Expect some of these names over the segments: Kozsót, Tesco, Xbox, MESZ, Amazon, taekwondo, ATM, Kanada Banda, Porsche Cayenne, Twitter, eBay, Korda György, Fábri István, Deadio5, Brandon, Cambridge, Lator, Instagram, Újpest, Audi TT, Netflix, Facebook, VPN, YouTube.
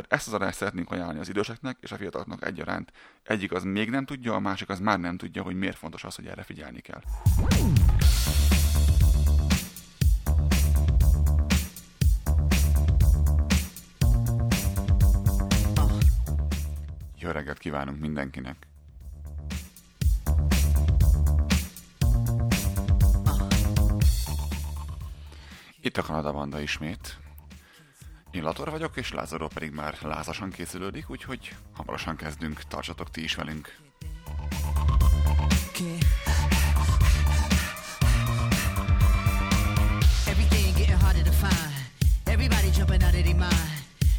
Tehát ezt az adást szeretnénk ajánlani az időseknek és a fiataloknak egyaránt. Egyik az még nem tudja, a másik az már nem tudja, hogy miért fontos az, hogy erre figyelni kell. Jó reggelt kívánunk mindenkinek! Itt a Kanada Banda ismét. Én Lator vagyok, és Lázaró pedig már lázasan készülődik, úgyhogy hamarosan kezdünk, tartsatok ti is velünk!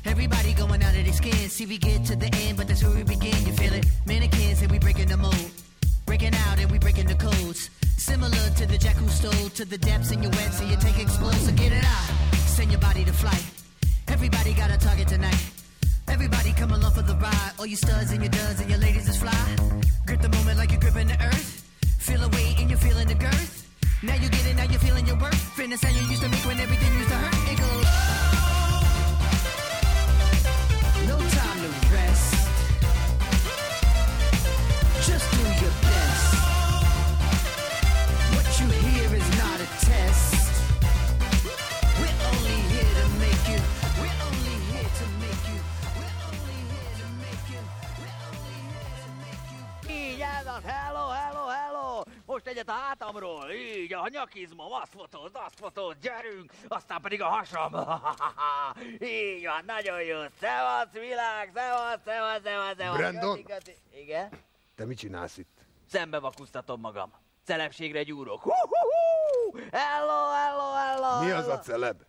Everybody going out of their skin. See, we get to the end, but that's where we begin. You feel it? Mannequins and we breaking the mold. Breaking out and we breaking the codes. Similar to the jack who stole to the depths in your wet, so you take explosive. So get it out. Send your body to flight. Everybody got a target tonight. Everybody come along for the ride. All you studs and your duds and your ladies is fly. Grip the moment like you're gripping the earth. Feel the weight and you're feeling the girth. Now you get it, now you're feeling your worth. And the sound you used to make when everything used to hurt. It goes, oh! No time to rest. Just do your best. What you hear is not a test. We're only here to make you. We're only here to make you. We're only here to make you. We're only here to make you. Így ez az, hello, hello, hello. Most egyet a hátamról, így a nyakizmom, azt fotóz, gyerünk, aztán pedig a hasam. Így van, nagyon jó, szevasz világ, szevasz. Brandon, köszi. Igen? Te mit csinálsz itt? Szembe vakusztatom magam, celebségre gyúrok. Hello. Mi az a celeb?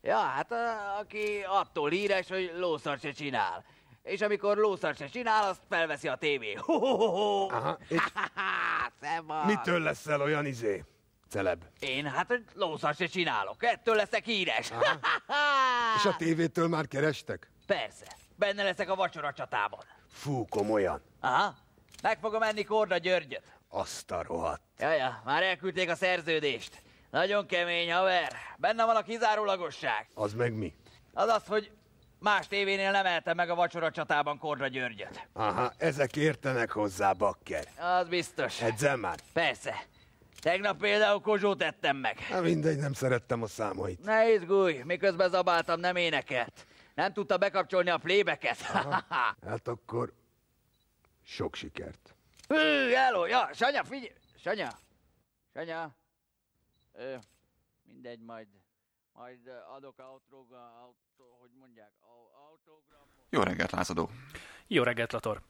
Ja, hát aki attól híres, hogy lószart se csinál. És amikor lószart se csinál, azt felveszi a tévé. Aha, és mitől leszel olyan celeb? Én hát lószart se csinálok, ettől leszek híres. És a tévétől már kerestek? Persze, benne leszek a vacsora csatában. Fú, komolyan. Aha, meg fogom enni Korda Györgyöt. Azt a rohadt. Jaja, már elküldték a szerződést. Nagyon kemény, haver. Benne van a kizárólagosság. Az meg mi? Az, hogy... Más tévénél nem elte meg a vacsora csatában Korda Györgyöt. Aha, ezek értenek hozzá, bakker. Az biztos. Edzel már? Persze. Tegnap például Kozsót ettem meg. Na mindegy, nem szerettem a számait. Ne izgulj, miközben zabáltam, nem énekelt. Nem tudta bekapcsolni a plébeket. Hát akkor sok sikert. Hű, hello, ja, Sanya, figyelj. Sanya. Mindegy, majd adok outro-ga. Jó reggelt, Lázadó! Jó reggelt, Lator!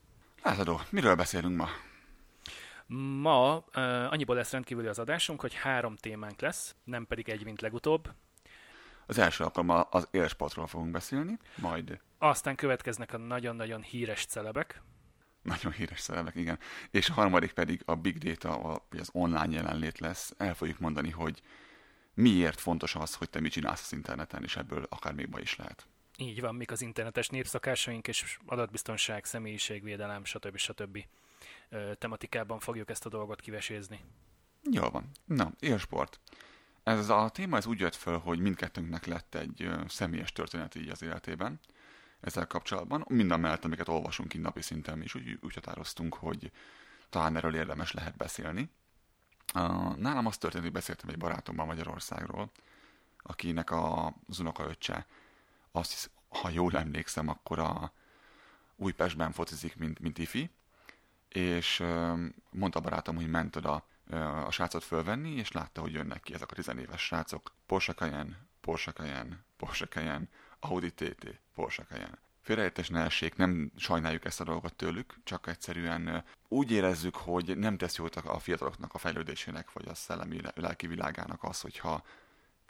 Lázadó, miről beszélünk ma? Ma annyiból lesz rendkívüli az adásunk, hogy 3 témánk lesz, nem pedig egy, mint legutóbb. Az első alkalommal az élsportról fogunk beszélni, majd... Aztán következnek a nagyon-nagyon híres celebek. Nagyon híres celebek, igen. És a harmadik pedig a big data, vagy az online jelenlét lesz. El fogjuk mondani, hogy miért fontos az, hogy te mit csinálsz az interneten, és ebből akár még baj is lehet. Így van, mik az internetes népszakásaink, és adatbiztonság, személyiségvédelem, stb. Tematikában fogjuk ezt a dolgot kivesézni. Jól van. Na, élsport. Ez a téma ez úgy jött föl, hogy mindkettőnknek lett egy személyes történet így az életében. Ezzel kapcsolatban minden mellett, amiket olvasunk így napi szinten, és úgy határoztunk, hogy talán erről érdemes lehet beszélni. Nálam az történt, hogy beszéltem egy barátommal Magyarországról, akinek az unokaöccse, azt hisz, ha jól emlékszem, akkor a Újpestben focizik, mint ifi, és mondta a barátom, hogy ment oda a srácot fölvenni, és látta, hogy jönnek ki ezek a 10 éves srácok. Porsche Cayenne, Audi TT, Porsche Cayenne. Félreértés ne essék, nem sajnáljuk ezt a dolgot tőlük, csak egyszerűen úgy érezzük, hogy nem tesz jót a fiataloknak a fejlődésének, vagy a szellemi lelki világának az, hogyha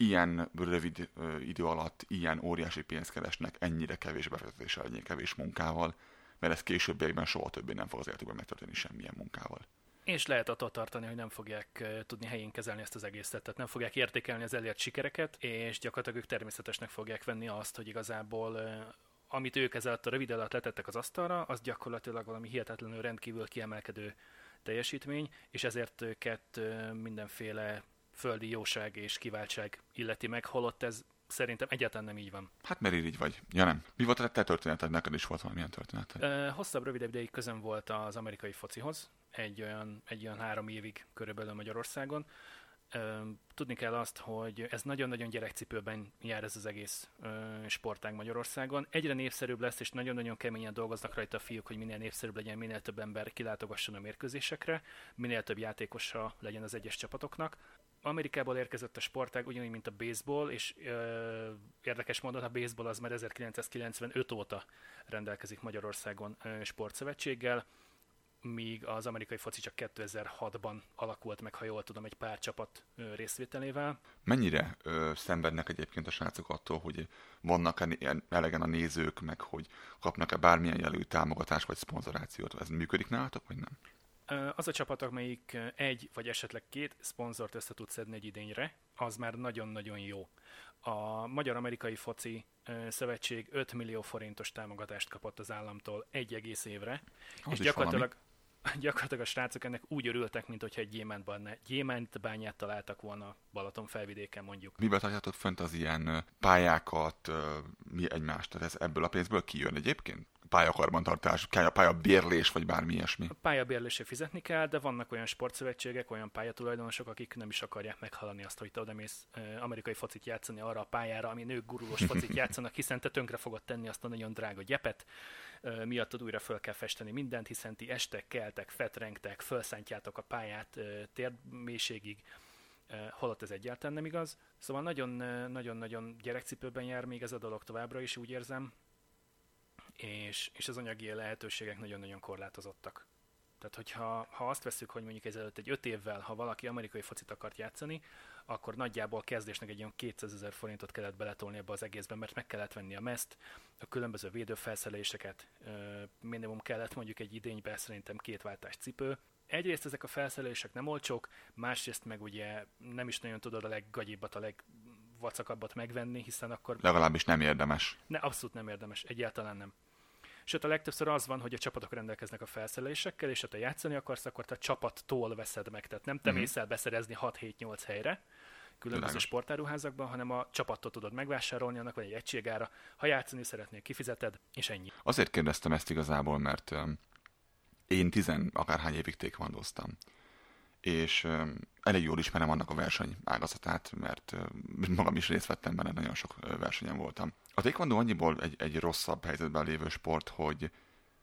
ilyen rövid idő alatt ilyen óriási pénzt keresnek, ennyire kevés befektetéssel, ennyire kevés munkával, mert ez későbbiekben soha többé nem fog az életükben megtörténni semmilyen munkával. És lehet attól tartani, hogy nem fogják tudni helyén kezelni ezt az egészet, tehát nem fogják értékelni az elért sikereket, és gyakorlatilag ők természetesnek fogják venni azt, hogy igazából amit ők ezzel a rövid alatt letettek az asztalra, az gyakorlatilag valami hihetetlenül rendkívül kiemelkedő teljesítmény, és ezért őket mindenféle földi jóság és kiváltság illeti meg, holott ez Szerintem egyáltalán nem így van. Hát mert így vagy. Ja nem. Mi volt a te történeted? Neked is volt valamilyen történeted? Hosszabb, rövidebb ideig közöm volt az amerikai focihoz. Egy olyan 3 évig körülbelül Magyarországon. Tudni kell azt, hogy ez nagyon-nagyon gyerekcipőben jár ez az egész sportág Magyarországon. Egyre népszerűbb lesz, és nagyon-nagyon keményen dolgoznak rajta a fiúk, hogy minél népszerűbb legyen, minél több ember kilátogasson a mérkőzésekre, minél több játékosa legyen az egyes csapatoknak. Amerikából érkezett a sportág ugyanúgy, mint a baseball, és érdekes módon a baseball az már 1995 óta rendelkezik Magyarországon sportszövetséggel, míg az amerikai foci csak 2006-ban alakult meg, ha jól tudom, egy pár csapat részvételével. Mennyire szenvednek egyébként a srácok attól, hogy vannak elegen a nézők, meg hogy kapnak-e bármilyen jelű támogatást vagy szponzorációt? Ez működik nálatok, vagy nem? Az a csapat, amelyik egy vagy esetleg 2 szponzort össze tud szedni egy idényre, az már nagyon-nagyon jó. A Magyar-Amerikai Foci Szövetség 5 millió forintos támogatást kapott az államtól 1 egész évre, az és gyakorlatilag a srácok ennek úgy örültek, mint hogyha egy gyémántbányát találtak volna Balaton felvidéken mondjuk. Miben tartjátok fönt az ilyen pályákat, mi egymást? Tehát ez ebből a pénzből kijön egyébként? Pályakarbantartás, pályabérlés, vagy bármi ilyesmi? A pályabérlésre fizetni kell, de vannak olyan sportszövetségek, olyan pályatulajdonosok, akik nem is akarják meghallani azt, hogy te odamész amerikai focit játszani arra a pályára, ami nők gurulós focit játszanak, hiszen te tönkre fogod tenni azt a nagyon drága gyepet, miattad újra föl kell festeni mindent, hiszen ti este keltek, fetrengtek, felszántjátok a pályát térmélységig, holott ez egyáltalán nem igaz. Szóval nagyon-nagyon gyerekcipőben jár még ez a dolog továbbra is, úgy érzem. És az anyagi lehetőségek nagyon-nagyon korlátozottak. Tehát, hogyha azt veszük, hogy mondjuk ezelőtt egy 5 évvel, ha valaki amerikai focit akart játszani, akkor nagyjából kezdésnek egy olyan 200 000 forintot kellett beletolni ebbe az egészben, mert meg kellett venni a MESZ-t, a különböző védőfelszereléseket, minimum kellett mondjuk egy idényben szerintem 2 váltás cipő. Egyrészt ezek a felszerelések nem olcsók, másrészt meg ugye nem is nagyon tudod a leggagyibbat, a legvacakabbat megvenni, hiszen akkor... Legalábbis nem érdemes. Ne, abszolút nem érdemes, egyáltalán nem. Sőt, a legtöbbször az van, hogy a csapatok rendelkeznek a felszerelésekkel, és ha te játszani akarsz, akkor te csapattól veszed meg. Tehát nem te mész el beszerezni 6-7-8 helyre, különböző sportáruházakban, hanem a csapattól tudod megvásárolni, annak vagy egy egységára. Ha játszani szeretnél, kifizeted, és ennyi. Azért kérdeztem ezt igazából, mert én 10 akárhány évig tékvandoztam, és elég jól ismerem annak a verseny ágazatát, mert magam is részt vettem benne, nagyon sok versenyen voltam. A taekwondo annyiból egy rosszabb helyzetben lévő sport, hogy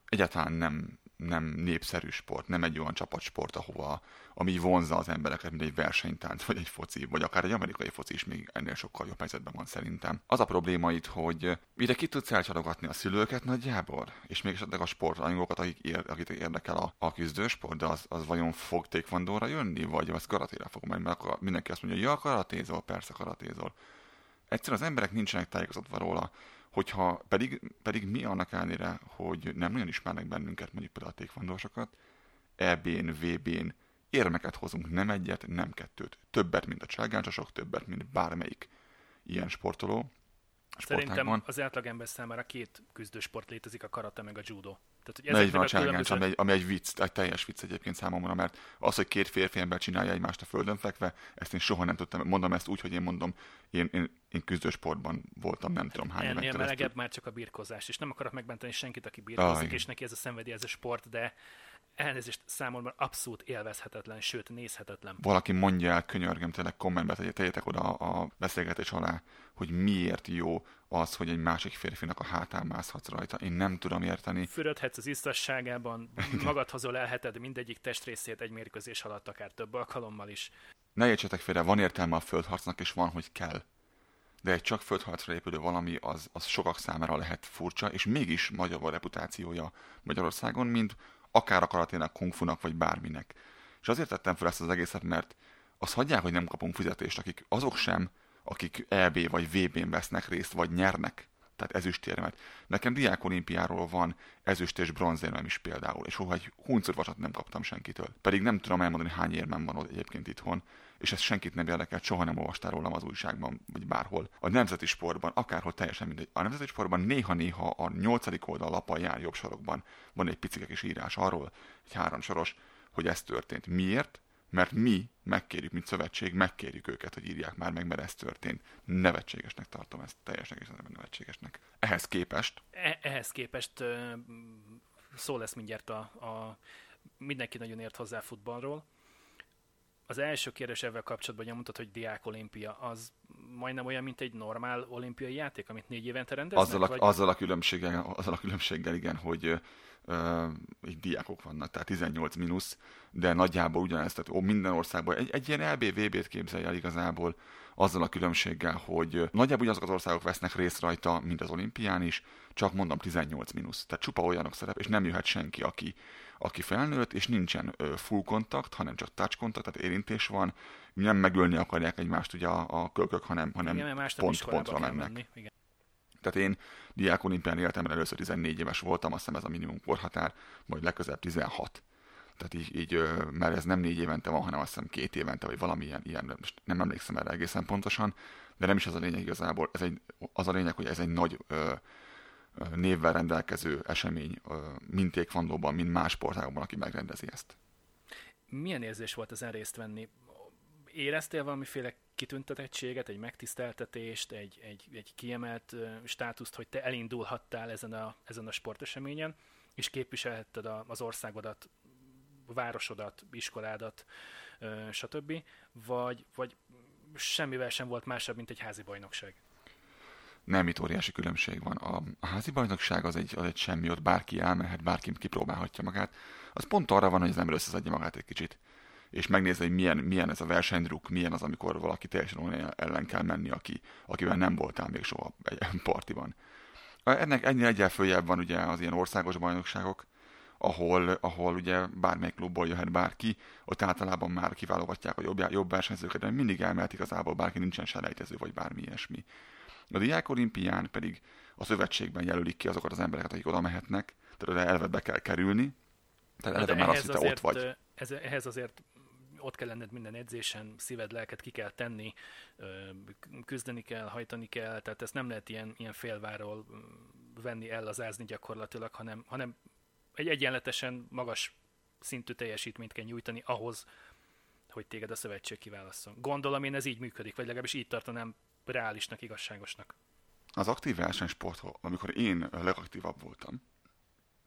egyáltalán nem népszerű sport, nem egy olyan csapatsport, ahova, ami vonzza az embereket, mint egy versenytánc, vagy egy foci, vagy akár egy amerikai foci is még ennél sokkal jobb helyzetben van szerintem. Az a probléma itt, hogy ide ki tudsz elcsalogatni a szülőket nagyjából, és még esetleg a sportanyagókat, akit érdekel a küzdősport, de az vajon fog taekwondóra jönni, vagy az karatéra fog menni, mert mindenki azt mondja, hogy ja, karatézol, persze karatézol. Egyszerűen az emberek nincsenek tájékozatva róla, hogyha pedig mi annak ellenére, hogy nem nagyon ismernek bennünket, mondjuk például a tékvandósokat, EB-n, VB-n érmeket hozunk, nem 1, nem 2, többet, mint a cselgáncsosok, többet, mint bármelyik ilyen sportoló. Szerintem az átlagember számára 2 küzdősport létezik, a karate meg a judo. Tehát, hogy így van a cselgáncs, ami egy vicc, egy teljes vicc egyébként számomra, mert az, hogy 2 férfi ember csinálja egymást a földön fekve, ezt én soha nem tudtam, mondom ezt úgy, hogy én mondom, én küzdősportban voltam, nem tudom hány évet keresztül. Melegebb már csak a birkózás, és nem akarok megbántani senkit, aki birkózik, és neki ez a szenvedély, ez a sport, de elnézést, számomra abszolút élvezhetetlen, sőt nézhetetlen. Valaki mondja el, könyörgöm, tényleg kommentbe tegyetek oda a beszélgetés alá, hogy miért jó az, hogy egy másik férfinak a hátán mászhatsz rajta. Én nem tudom érteni. Fürödhetsz az isztasságában, magadhoz ölelheted mindegyik testrészét egy mérkőzés alatt, akár több alkalommal is. Ne értsetek félre, van értelme a földharcnak, és van, hogy kell. De egy csak földharcra épülő valami, az sokak számára lehet furcsa, és mégis magyar a reputációja Magyarországon, mint akár a karaténak, kungfunak, vagy bárminek. És azért tettem fel ezt az egészet, mert azt hagyják, hogy nem kapunk fizetést, azok sem, akik EB vagy VB-n vesznek részt, vagy nyernek. Tehát ezüstérmet. Nekem diákolimpiáról van ezüst és bronzérmem is például, és egy huncurvasat nem kaptam senkitől. Pedig nem tudom elmondani, hány érmem van ott egyébként itthon, és ez senkit nem érdekelt, soha nem olvastál rólam az újságban, vagy bárhol. A nemzeti sportban, akárhol, teljesen mindegy. A nemzeti sportban néha-néha a 8. oldal lapon jár jobb sorokban. Van egy picike kis írás arról, egy 3 soros, hogy ez történt. Miért? mert mi megkérjük, mint szövetség, megkérjük őket, hogy írják már meg, mert ez történt. Nevetségesnek tartom ezt, teljesen egészen nevetségesnek. Ehhez képest... szó lesz mindjárt a... Mindenki nagyon ért hozzá futballról. Az első kérdés ezzel kapcsolatban, hogy mondtad, hogy diák olimpia, az majdnem olyan, mint egy normál olimpiai játék, amit 4 évente rendeznek? Azzal a különbséggel igen, hogy diákok vannak, tehát 18 mínusz, de nagyjából ugyanezt, tehát minden országban egy ilyen LB-VB-t képzelj el igazából, azzal a különbséggel, hogy nagyjából ugyanazok az országok vesznek részt rajta, mint az olimpián is, csak mondom 18 mínusz. Tehát csupa olyanok szerep, és nem jöhet senki, aki felnőtt, és nincsen full kontakt, hanem csak touch kontakt, tehát érintés van. Nem megölni akarják egymást ugye a kölkök, hanem pont-pontra mennek. Igen. Tehát én diák olimpián életemben először 14 éves voltam, azt hiszem ez a minimum korhatár, majd legközelebb 16. Tehát így, mert ez nem 4 évente van, hanem azt hiszem 2 évente, vagy valamilyen ilyen, nem emlékszem erre egészen pontosan, de nem is az a lényeg igazából, az a lényeg, hogy ez egy nagy névvel rendelkező esemény, mind taekwondóban, mind más sportágokban, aki megrendezi ezt. Milyen érzés volt ezen részt venni? Éreztél valamiféle kitüntetettséget, egy megtiszteltetést, egy kiemelt státuszt, hogy te elindulhattál ezen a sporteseményen, és képviselhetted az országodat, városodat, iskoládat, stb. Vagy semmivel sem volt másabb, mint egy házi bajnokság? Nem, itt óriási különbség van. A házi bajnokság az egy semmi, ott bárki elmehet, bárki kipróbálhatja magát. Az pont arra van, hogy az ember összeszedje magát egy kicsit, és megnézze, hogy milyen ez a versenydruk, milyen az, amikor valaki teljesen olyan ellen kell menni, akivel nem voltál még soha egy partiban. Ennek ennyire egyel följebb van ugye az ilyen országos bajnokságok, ahol ugye bármely klubból jöhet bárki, ott általában már kiválogatják a jobb versenyzőket, de mindig elmehet igazából bárki, nincsen se rejtező, vagy bármi ilyesmi. A diák olimpián pedig a szövetségben jelölik ki azokat az embereket, akik oda mehetnek, tehát elve be kell kerülni, tehát elve már az, hogy te ott vagy. Ehhez azért ott kell lenned minden edzésen, szíved, lelket ki kell tenni, küzdeni kell, hajtani kell, tehát ezt nem lehet ilyen félváról venni, ellazázni gyakorlatilag, hanem egy egyenletesen magas szintű teljesítményt kell nyújtani ahhoz, hogy téged a szövetség kiválasszon. Gondolom én ez így működik, vagy legalábbis így tartanám reálisnak, igazságosnak. Az aktív versenysport, amikor én legaktívabb voltam,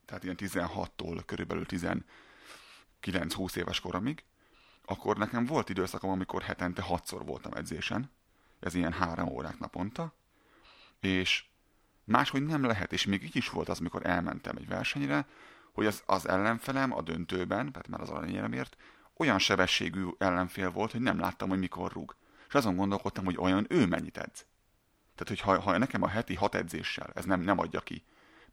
tehát ilyen 16-tól körülbelül 19-20 éves koromig, akkor nekem volt időszakom, amikor hetente 6-szor voltam edzésen, ez ilyen 3 órák naponta, és máshogy nem lehet, és még így is volt az, mikor elmentem egy versenyre, hogy az ellenfelem a döntőben, tehát már az aranyéremért, olyan sebességű ellenfél volt, hogy nem láttam, hogy mikor rúg. És azon gondolkodtam, hogy olyan ő mennyit edz. Tehát, hogy ha nekem a heti 6 edzéssel ez nem adja ki,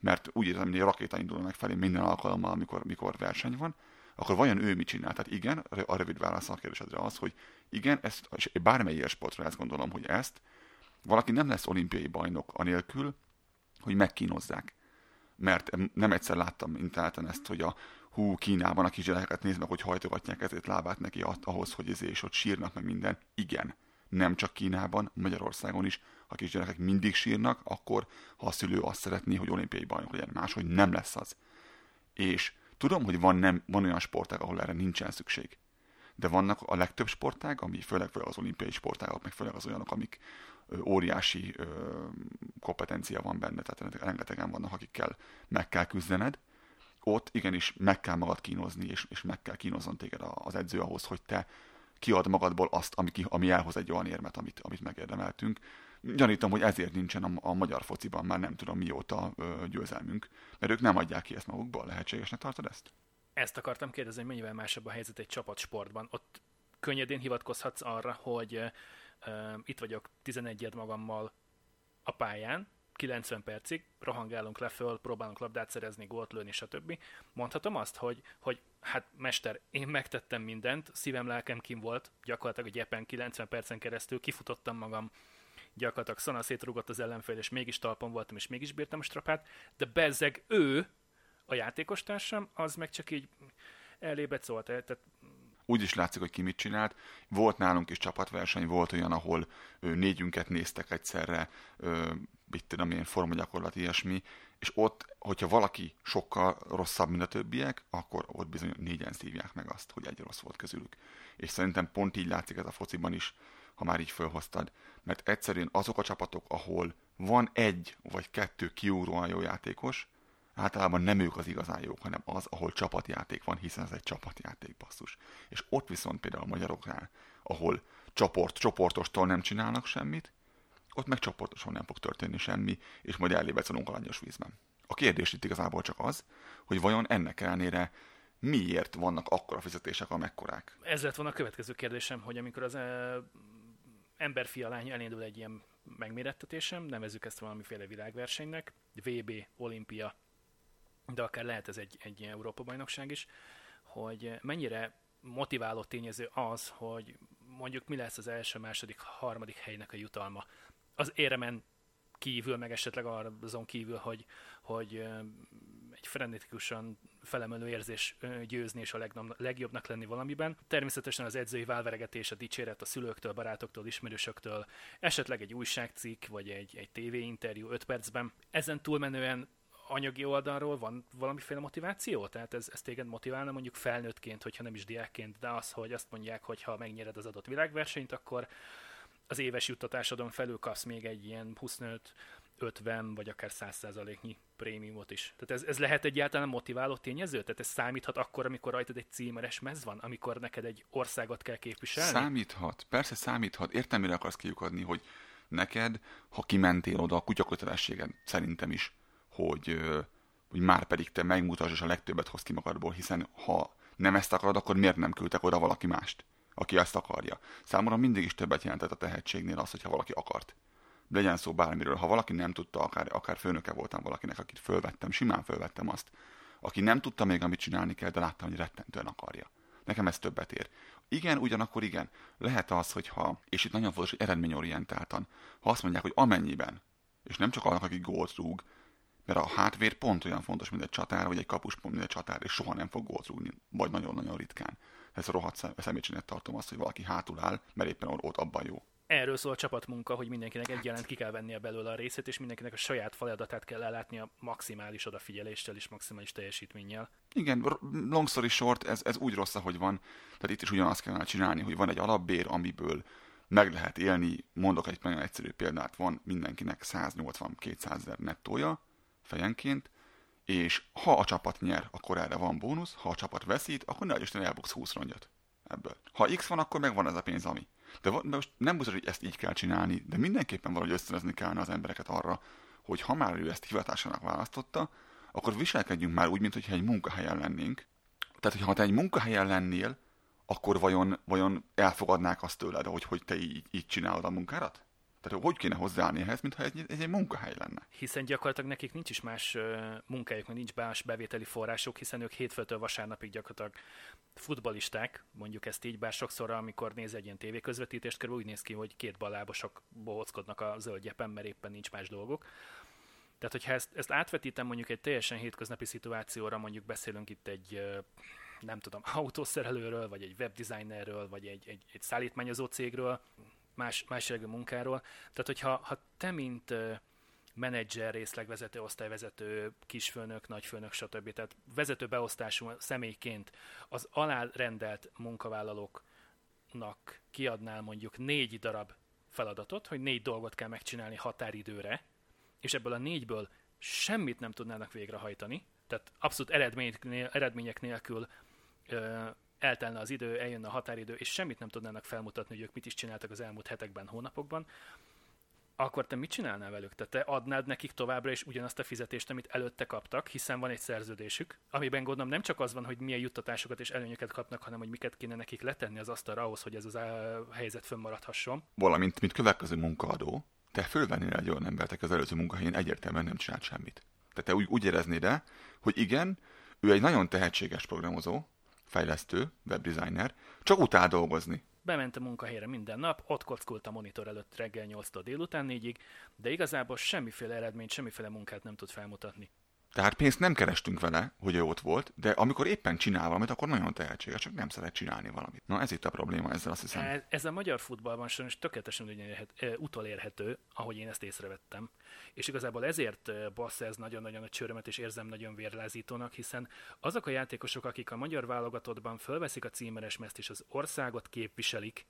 mert úgy érzem, hogy egy rakéta indul meg felé minden alkalommal, amikor verseny van, akkor vajon ő mit csinál? Tehát igen, a rövid válasz a kérdésedre az, hogy igen, ezt, és bármely sportra ezt gondolom, hogy ezt valaki nem lesz olimpiai bajnok anélkül, hogy megkínozzák. Mert nem egyszer láttam interneten ezt, hogy Kínában a kisgyerekeket néz meg, hogy hajtogatják ezért lábát neki ahhoz, hogy ezért is ott sírnak meg minden. Igen, nem csak Kínában, Magyarországon is, ha kisgyerekek mindig sírnak, akkor ha a szülő azt szeretné, hogy olimpiai bajnok legyen, máshogy nem lesz az. És tudom, hogy van olyan sportág, ahol erre nincsen szükség. De vannak a legtöbb sportág, ami főleg az olimpiai sportágok, meg főleg az olyanok, amik óriási kompetencia van benne, tehát rengetegen vannak, akikkel meg kell küzdened. Ott igenis meg kell magad kínozni, és meg kell kínozzon téged az edző ahhoz, hogy te kiad magadból azt, ami elhoz egy olyan érmet, amit megérdemeltünk. Gyanítom, hogy ezért nincsen a magyar fociban már nem tudom mióta győzelmünk, mert ők nem adják ki ezt magukból. Lehetségesnek tartod ezt? Ezt akartam kérdezni, hogy mennyivel másabb a helyzet egy csapatsportban. Ott könnyedén hivatkozhatsz arra, hogy itt vagyok 11-ed magammal a pályán, 90 percig, rohangálunk le föl, próbálunk labdát szerezni, gólt lőni, stb. Mondhatom azt, hogy hát mester, én megtettem mindent, szívem, lelkem kim volt, gyakorlatilag a gyepen 90 percen keresztül kifutottam magam, gyakorlatilag szanaszét rúgott az ellenfél, és mégis talpon voltam, és mégis bírtam a strapát, de bezzeg ő, a játékostársam, az meg csak így elébe szólt. Tehát úgy is látszik, hogy ki mit csinált. Volt nálunk is csapatverseny, volt olyan, ahol 4-ünket néztek egyszerre, mit tudom én, formagyakorlat, ilyesmi, és ott, hogyha valaki sokkal rosszabb, mint a többiek, akkor ott bizony négyen szívják meg azt, hogy egy rossz volt közülük. És szerintem pont így látszik ez a fociban is, ha már így fölhoztad. Mert egyszerűen azok a csapatok, ahol van egy vagy kettő kiugróan jó játékos, általában nem ők az igazán jók, hanem az, ahol csapatjáték van, hiszen ez egy csapatjáték, basszus. És ott viszont például a magyaroknál, ahol csoportostól nem csinálnak semmit, ott meg csoportosan nem fog történni semmi, és majd ellébecolunk alanyos vízben. A kérdés itt igazából csak az, hogy vajon ennek ellenére miért vannak akkora fizetések, amekkorák? Ez lett volna a következő kérdésem, hogy amikor az emberfia lány elindul egy ilyen megmérettetésem, nevezzük ezt valamiféle világversenynek, VB, olimpia, de akár lehet ez egy ilyen Európa-bajnokság is, hogy mennyire motiváló tényező az, hogy mondjuk mi lesz az első, második, harmadik helynek a jutalma. Az éremen kívül, meg esetleg azon kívül, hogy egy frenetikusan felemelő érzés győzni és a legjobbnak lenni valamiben. Természetesen az edzői válveregetés, a dicséret a szülőktől, barátoktól, ismerősöktől, esetleg egy újságcikk, vagy egy tévéinterjú 5 percben. Ezen túlmenően anyagi oldalról van valamiféle motiváció? Tehát ez téged motiválna mondjuk felnőttként, hogyha nem is diákként, de az, hogy azt mondják, hogy ha megnyered az adott világversenyt, akkor az éves juttatásodon felül kapsz még egy ilyen 25, 50 vagy akár 100%-nyi prémiumot is. Tehát ez lehet egyáltalán motiváló tényező? Tehát ez számíthat akkor, amikor rajtad egy címeres mez van, amikor neked egy országot kell képviselni? Számíthat, persze számíthat. Értem, mire akarsz kiukadni, hogy neked, ha kimentél oda, a kutyakötelességed szerintem is, hogy már pedig te megmutasd és a legtöbbet hozz ki magadból, hiszen ha nem ezt akarod, akkor miért nem küldtek oda valaki mást, aki ezt akarja. Számomra mindig is többet jelentett a tehetségnél az, hogyha valaki akart. Legyen szó bármiről, ha valaki nem tudta, akár főnöke voltam valakinek, akit fölvettem, simán fölvettem azt, aki nem tudta még, amit csinálni kell, de láttam, hogy rettentően akarja. Nekem ez többet ér. Igen, ugyanakkor igen, lehet az, hogyha, és itt nagyon fontos, hogy eredményorientáltan, ha azt mondják, hogy amennyiben, és nem csak annak, aki gólt rúg, mert a hátvér pont olyan fontos, mint egy csatár, vagy egy kapus pont, mint egy csatár, és soha nem fog gólt rúgni, vagy nagyon-nagyon ritkán. Ez a rohadt személycsinet tartom azt, hogy valaki hátul áll, mert éppen ott abban jó. Erről szól a csapatmunka, hogy mindenkinek egyaránt ki kell vennie belőle a részét, és mindenkinek a saját feladatát kell ellátni a maximális odafigyeléssel és maximális teljesítménnyel. Igen, long story short, ez úgy rossz, ahogy van. Tehát itt is ugyanazt kellene csinálni, hogy van egy alapbér, amiből meg lehet élni. Mondok egy nagyon egyszerű példát, van mindenkinek 180-200 000 nettója fejenként, és ha a csapat nyer, akkor erre van bónusz, ha a csapat veszít, akkor ne Isten elbuksz 20 rongyot ebből. Ha X van, akkor megvan ez a pénz, ami. De most nem biztos, hogy ezt így kell csinálni, de mindenképpen valahogy ösztönözni kellene az embereket arra, hogy ha már ő ezt hivatásának választotta, akkor viselkedjünk már úgy, mintha egy munkahelyen lennénk. Tehát, hogyha te egy munkahelyen lennél, akkor vajon elfogadnák azt tőled, hogy te így csinálod a munkádat? Tehát hogy kéne hozzáállni ehhez, mintha egy munkahely lenne? Hiszen gyakorlatilag nekik nincs is más munkájuk, nincs más bevételi forrásuk, hiszen ők hétfőtől vasárnapig gyakorlatilag futballisták, mondjuk ezt így, bár sokszor, amikor néz egy ilyen tévéközvetítést, körül úgy néz ki, hogy két ballábosok bohóckodnak a zöld gyepen, mert éppen nincs más dolgok. Tehát, hogyha ezt átvetítem mondjuk egy teljesen hétköznapi szituációra, mondjuk beszélünk itt egy, nem tudom, autószerelőről, vagy egy webdesignerről, vagy egy szállítmányozó cégről, más jellegű munkáról. Tehát, hogyha te, mint menedzser, részlegvezető, osztályvezető, kisfőnök, nagyfőnök, stb. Tehát vezetőbeosztású személyként az alárendelt munkavállalóknak kiadnál mondjuk 4 darab feladatot, hogy 4 dolgot kell megcsinálni határidőre, és ebből a 4-ből semmit nem tudnának végrehajtani, tehát abszolút eredmények nélkül eltelne az idő, eljönne a határidő, és semmit nem tudnának felmutatni, hogy ők mit is csináltak az elmúlt hetekben, hónapokban, akkor te mit csinálnál velük? Tehát te adnád nekik továbbra is ugyanazt a fizetést, amit előtte kaptak, hiszen van egy szerződésük, amiben gondolom nem csak az van, hogy milyen juttatásokat és előnyöket kapnak, hanem hogy miket kéne nekik letenni az asztalra ahhoz, hogy ez az helyzet fönnmaradhasson. Valamint, mint következő munkaadó, te fölvennél egy olyan embert, aki az előző munkahelyen egyértelműen nem csinált semmit. Tehát te úgy éreznéd el, hogy igen, ő egy nagyon tehetséges programozó, fejlesztő, webdesigner, csak utál dolgozni. Bement a munkahelyre minden nap, ott kockult a monitor előtt reggel 8-tól délután 4-ig, de igazából semmiféle eredményt, semmiféle munkát nem tud felmutatni. Tehát pénzt nem kerestünk vele, hogy ő ott volt, de amikor éppen csinál valamit, akkor nagyon tehetséges, csak nem szeret csinálni valamit. Na ez itt a probléma, ezzel azt hiszem. Ez a magyar futballban sajnos tökéletesen utolérhető, ahogy én ezt észrevettem. És igazából ezért bassz ez nagyon-nagyon a csőrömet, és érzem nagyon vérlázítónak, hiszen azok a játékosok, akik a magyar válogatottban fölveszik a címeres mezt és az országot képviselik,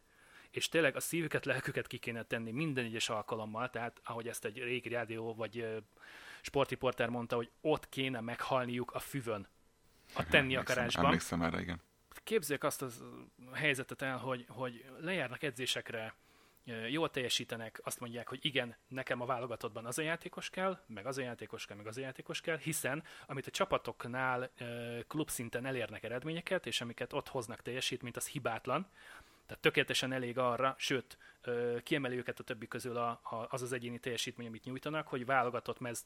és tényleg a szívüket, lelküket ki kéne tenni minden egyes alkalommal, tehát ahogy ezt egy régi rádió vagy sportriporter mondta, hogy ott kéne meghalniuk a füvön, a tenniakarásban. Emlékszem erre, igen. Képzeljük azt a helyzetet el, hogy lejárnak edzésekre, jól teljesítenek, azt mondják, hogy igen, nekem a válogatottban az a játékos kell, meg az a játékos kell, meg az a játékos kell, hiszen amit a csapatoknál klubszinten elérnek eredményeket, és amiket ott hoznak teljesítményt, az hibátlan. Tehát tökéletesen elég arra, sőt, kiemeli őket a többi közül az az egyéni teljesítmény, amit nyújtanak, hogy válogatott mezt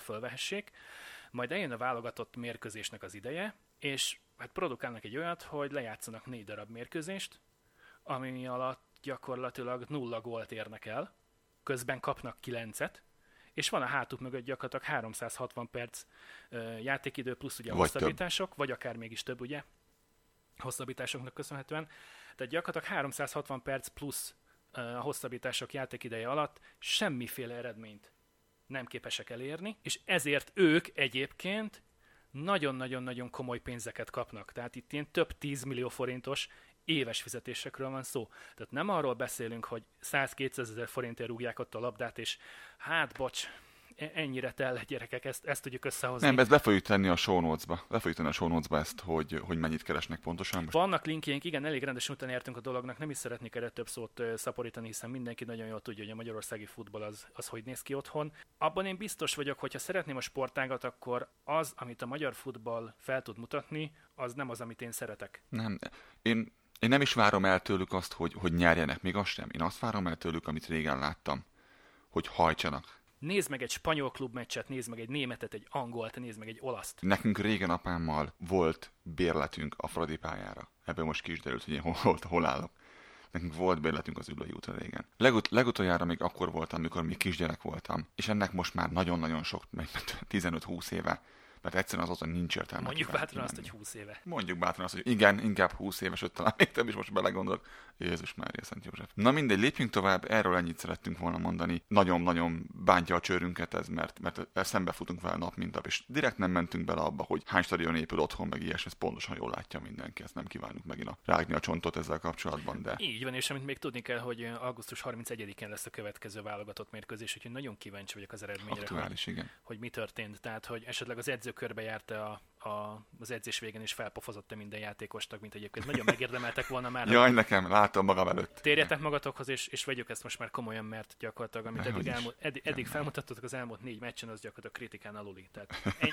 fölvehessék. Majd eljön a válogatott mérkőzésnek az ideje, és hát produkálnak egy olyat, hogy lejátszanak 4 darab mérkőzést, ami alatt gyakorlatilag 0 gólt érnek el, közben kapnak 9-et, és van a hátuk mögött gyakorlatilag 360 perc játékidő, plusz ugye a hosszabbítások, vagy akár mégis több, ugye, hosszabbításoknak köszönhetően. Tehát gyakorlatilag 360 perc plusz a hosszabbítások játékideje alatt semmiféle eredményt nem képesek elérni, és ezért ők egyébként nagyon-nagyon-nagyon komoly pénzeket kapnak. Tehát itt ilyen több 10 millió forintos éves fizetésekről van szó. Tehát nem arról beszélünk, hogy 100-200 ezer forintért rúgják ott a labdát, és hát bocs, ennyire tell, gyerekek, ezt tudjuk összehozni. Nem, ezt be fogjuk tenni a show notes-ba. Be fogjuk tenni a show notes-ba ezt, hogy mennyit keresnek pontosan. Most. Vannak linkjeink, igen, elég rendesen utána értünk a dolognak, nem is szeretnék erre több szót szaporítani, hiszen mindenki nagyon jól tudja, hogy a magyarországi futball az hogy néz ki otthon. Abban én biztos vagyok, hogyha szeretném a sportágat, akkor az, amit a magyar futball fel tud mutatni, az nem az, amit én szeretek. Nem, én nem is várom el tőlük azt, hogy nyerjenek, még azt sem. Én azt várom el tőlük, amit régen láttam, hogy hajtsanak. Nézd meg egy spanyol klubmeccset, nézd meg egy németet, egy angolt, nézd meg egy olaszt. Nekünk régen apámmal volt bérletünk a Fradi pályára. Ebből most ki is derült, hogy én hol állok. Nekünk volt bérletünk az Üllői útra régen. Legutoljára még akkor voltam, amikor még kisgyerek voltam. És ennek most már nagyon-nagyon sok, 15-20 éve. Mert egyszerűen azon nincs értelme. Mondjuk bátran azt, hogy 20 éve. Mondjuk bátran azt, hogy igen, inkább 20 éves, sőt talán még több is, most belegondolok. Jézus Mária, Szent József. Na mindegy, lépjünk tovább, erről ennyit szerettünk volna mondani. Nagyon-nagyon bántja a csőrünket ez, mert szembefutunk vele nap, mint nap, és direkt nem mentünk bele abba, hogy hány stadion épül otthon, meg ilyesmi, ezt pontosan jól látja mindenki, ezt nem kívánunk megint rágni a csontot ezzel kapcsolatban. De... Így van, és amit még tudni kell, hogy augusztus 31-én lesz a következő válogatott mérkőzés, úgyhogy nagyon kíváncsi vagyok az eredményre. Aktuális, igen. Hogy mi történt, tehát hogy esetleg az körbe járta az edzés végén, és felpofozott minden játékosnak, mint egyébként. Nagyon megérdemeltek volna már. Jaj, nekem, látom magam előtt. Térjetek magatokhoz, és vegyük ezt most már komolyan, mert gyakorlatilag, amit eddig felmutattuk az elmúlt 4 meccsen, az gyakorlatilag kritikán aluli. Tehát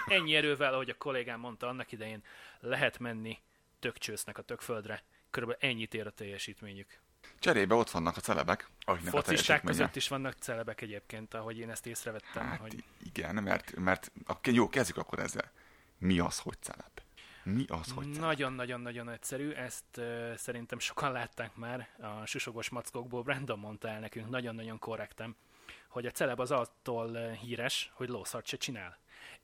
ennyi erővel, ahogy a kollégám mondta annak idején, lehet menni tökcsősznek a tökföldre. Körülbelül ennyit ér a teljesítményük. Cserébe ott vannak a celebek. Focisták között is vannak celebek egyébként, ahogy én ezt észrevettem. Hát hogy... igen, mert jó, kezdjük akkor ezzel. Mi az, hogy celeb? Mi az, hogy celeb? Nagyon-nagyon-nagyon egyszerű, ezt szerintem sokan látták már a susogos mackokból. Brandon mondta el nekünk, nagyon-nagyon korrektem, hogy a celeb az attól híres, hogy lószart se csinál.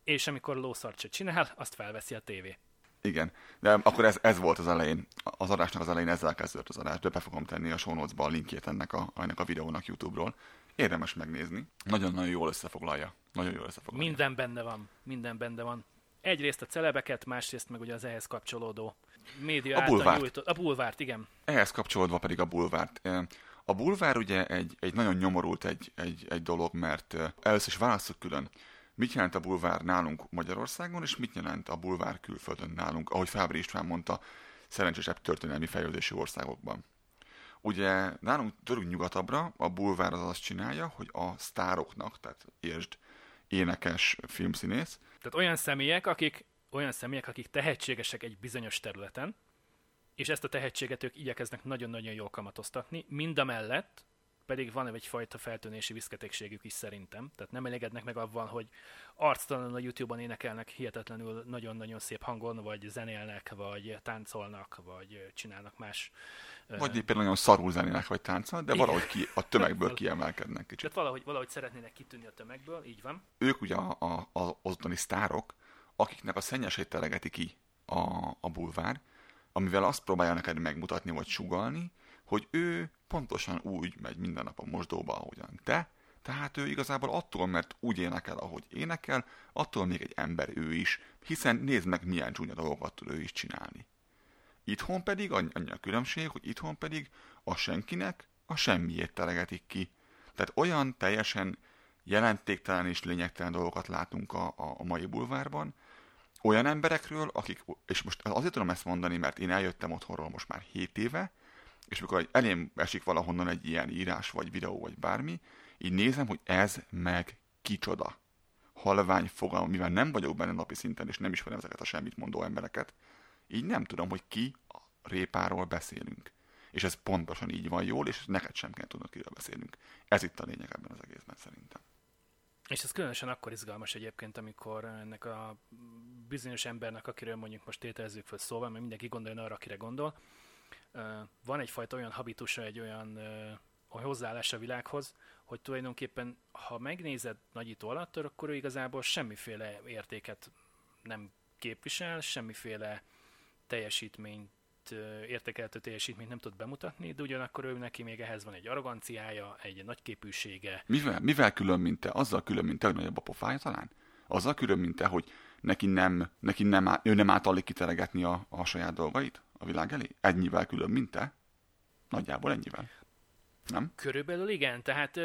És amikor lószart se csinál, azt felveszi a tévé. Igen, de akkor ez volt az elején. Az adásnak az elején ezzel kezdődött az adás, de be fogom tenni a show notes-ba a linkjét ennek a videónak YouTube-ról. Érdemes megnézni. Nagyon-nagyon jól összefoglalja. Minden benne van. Egyrészt a celebeket, másrészt meg ugye az ehhez kapcsolódó média által nyújtott. A bulvárt, igen. Ehhez kapcsolódva pedig a bulvárt. A bulvár ugye egy nagyon nyomorult egy dolog, mert először is válasszuk külön. Mit jelent a bulvár nálunk Magyarországon, és mit jelent a bulvár külföldön nálunk, ahogy Fábri István mondta, szerencsésebb történelmi fejlődésű országokban. Ugye nálunk törünk nyugatabbra, a bulvár az azt csinálja, hogy a sztároknak, tehát értsd, énekes, filmszínész. Tehát olyan személyek, akik tehetségesek egy bizonyos területen, és ezt a tehetséget ők igyekeznek nagyon-nagyon jól kamatoztatni, mindamellett, pedig van egyfajta feltűnési viszketegségük is szerintem. Tehát nem elégednek meg avval, hogy arctalanul a YouTube-on énekelnek hihetetlenül nagyon-nagyon szép hangon, vagy zenélnek, vagy táncolnak, vagy csinálnak más. Vagy éppen nagyon szarul zenélnek, vagy táncolnak, de valahogy a tömegből kiemelkednek kicsit. Tehát valahogy szeretnének kitűnni a tömegből, így van. Ők ugye az ottani sztárok, akiknek a szennyesét telegeti ki a bulvár, amivel azt próbálja neked megmutatni, vagy sugallni, hogy ő pontosan úgy megy minden nap a mosdóba, ahogyan te, tehát ő igazából attól, mert úgy énekel, ahogy énekel, attól még egy ember ő is, hiszen nézd meg, milyen csúnya dolgokat tud ő is csinálni. Itthon pedig annyi a különbség, hogy itthon pedig a senkinek a semmiét telegetik ki. Tehát olyan teljesen jelentéktelen és lényegtelen dolgokat látunk a mai bulvárban, olyan emberekről, akik, és most azért tudom ezt mondani, mert én eljöttem otthonról most már 7 éve, és mikor elém esik valahonnan egy ilyen írás, vagy videó, vagy bármi, így nézem, hogy ez meg kicsoda. Halvány fogalom, mivel nem vagyok benne napi szinten, és nem ismerem ezeket a semmit mondó embereket, így nem tudom, hogy ki a répáról beszélünk. És ez pontosan így van jól, és neked sem kell tudnod, kiről beszélünk. Ez itt a lényeg ebben az egészben szerintem. És ez különösen akkor izgalmas egyébként, amikor ennek a bizonyos embernek, akiről mondjuk most tételezzük föl szóval, mert mindenki gondolja arra, akire gondol, van egyfajta olyan habitusa, egy olyan hozzáállás a világhoz, hogy tulajdonképpen, ha megnézed nagyító alatt, akkor ő igazából semmiféle értéket nem képvisel, semmiféle teljesítményt, értékelhető teljesítményt nem tud bemutatni, de ugyanakkor ő neki még ehhez van egy arroganciája, egy nagyképűsége. Mivel külön, mint te? Azzal külön, mint te, hogy nagyobb a pofája talán? Azzal külön, mint te, hogy ő nem állt alig kitelegetni a saját dolgait a világ elé? Ennyivel külön, mint te? Nagyjából ennyivel. Nem? Körülbelül igen, tehát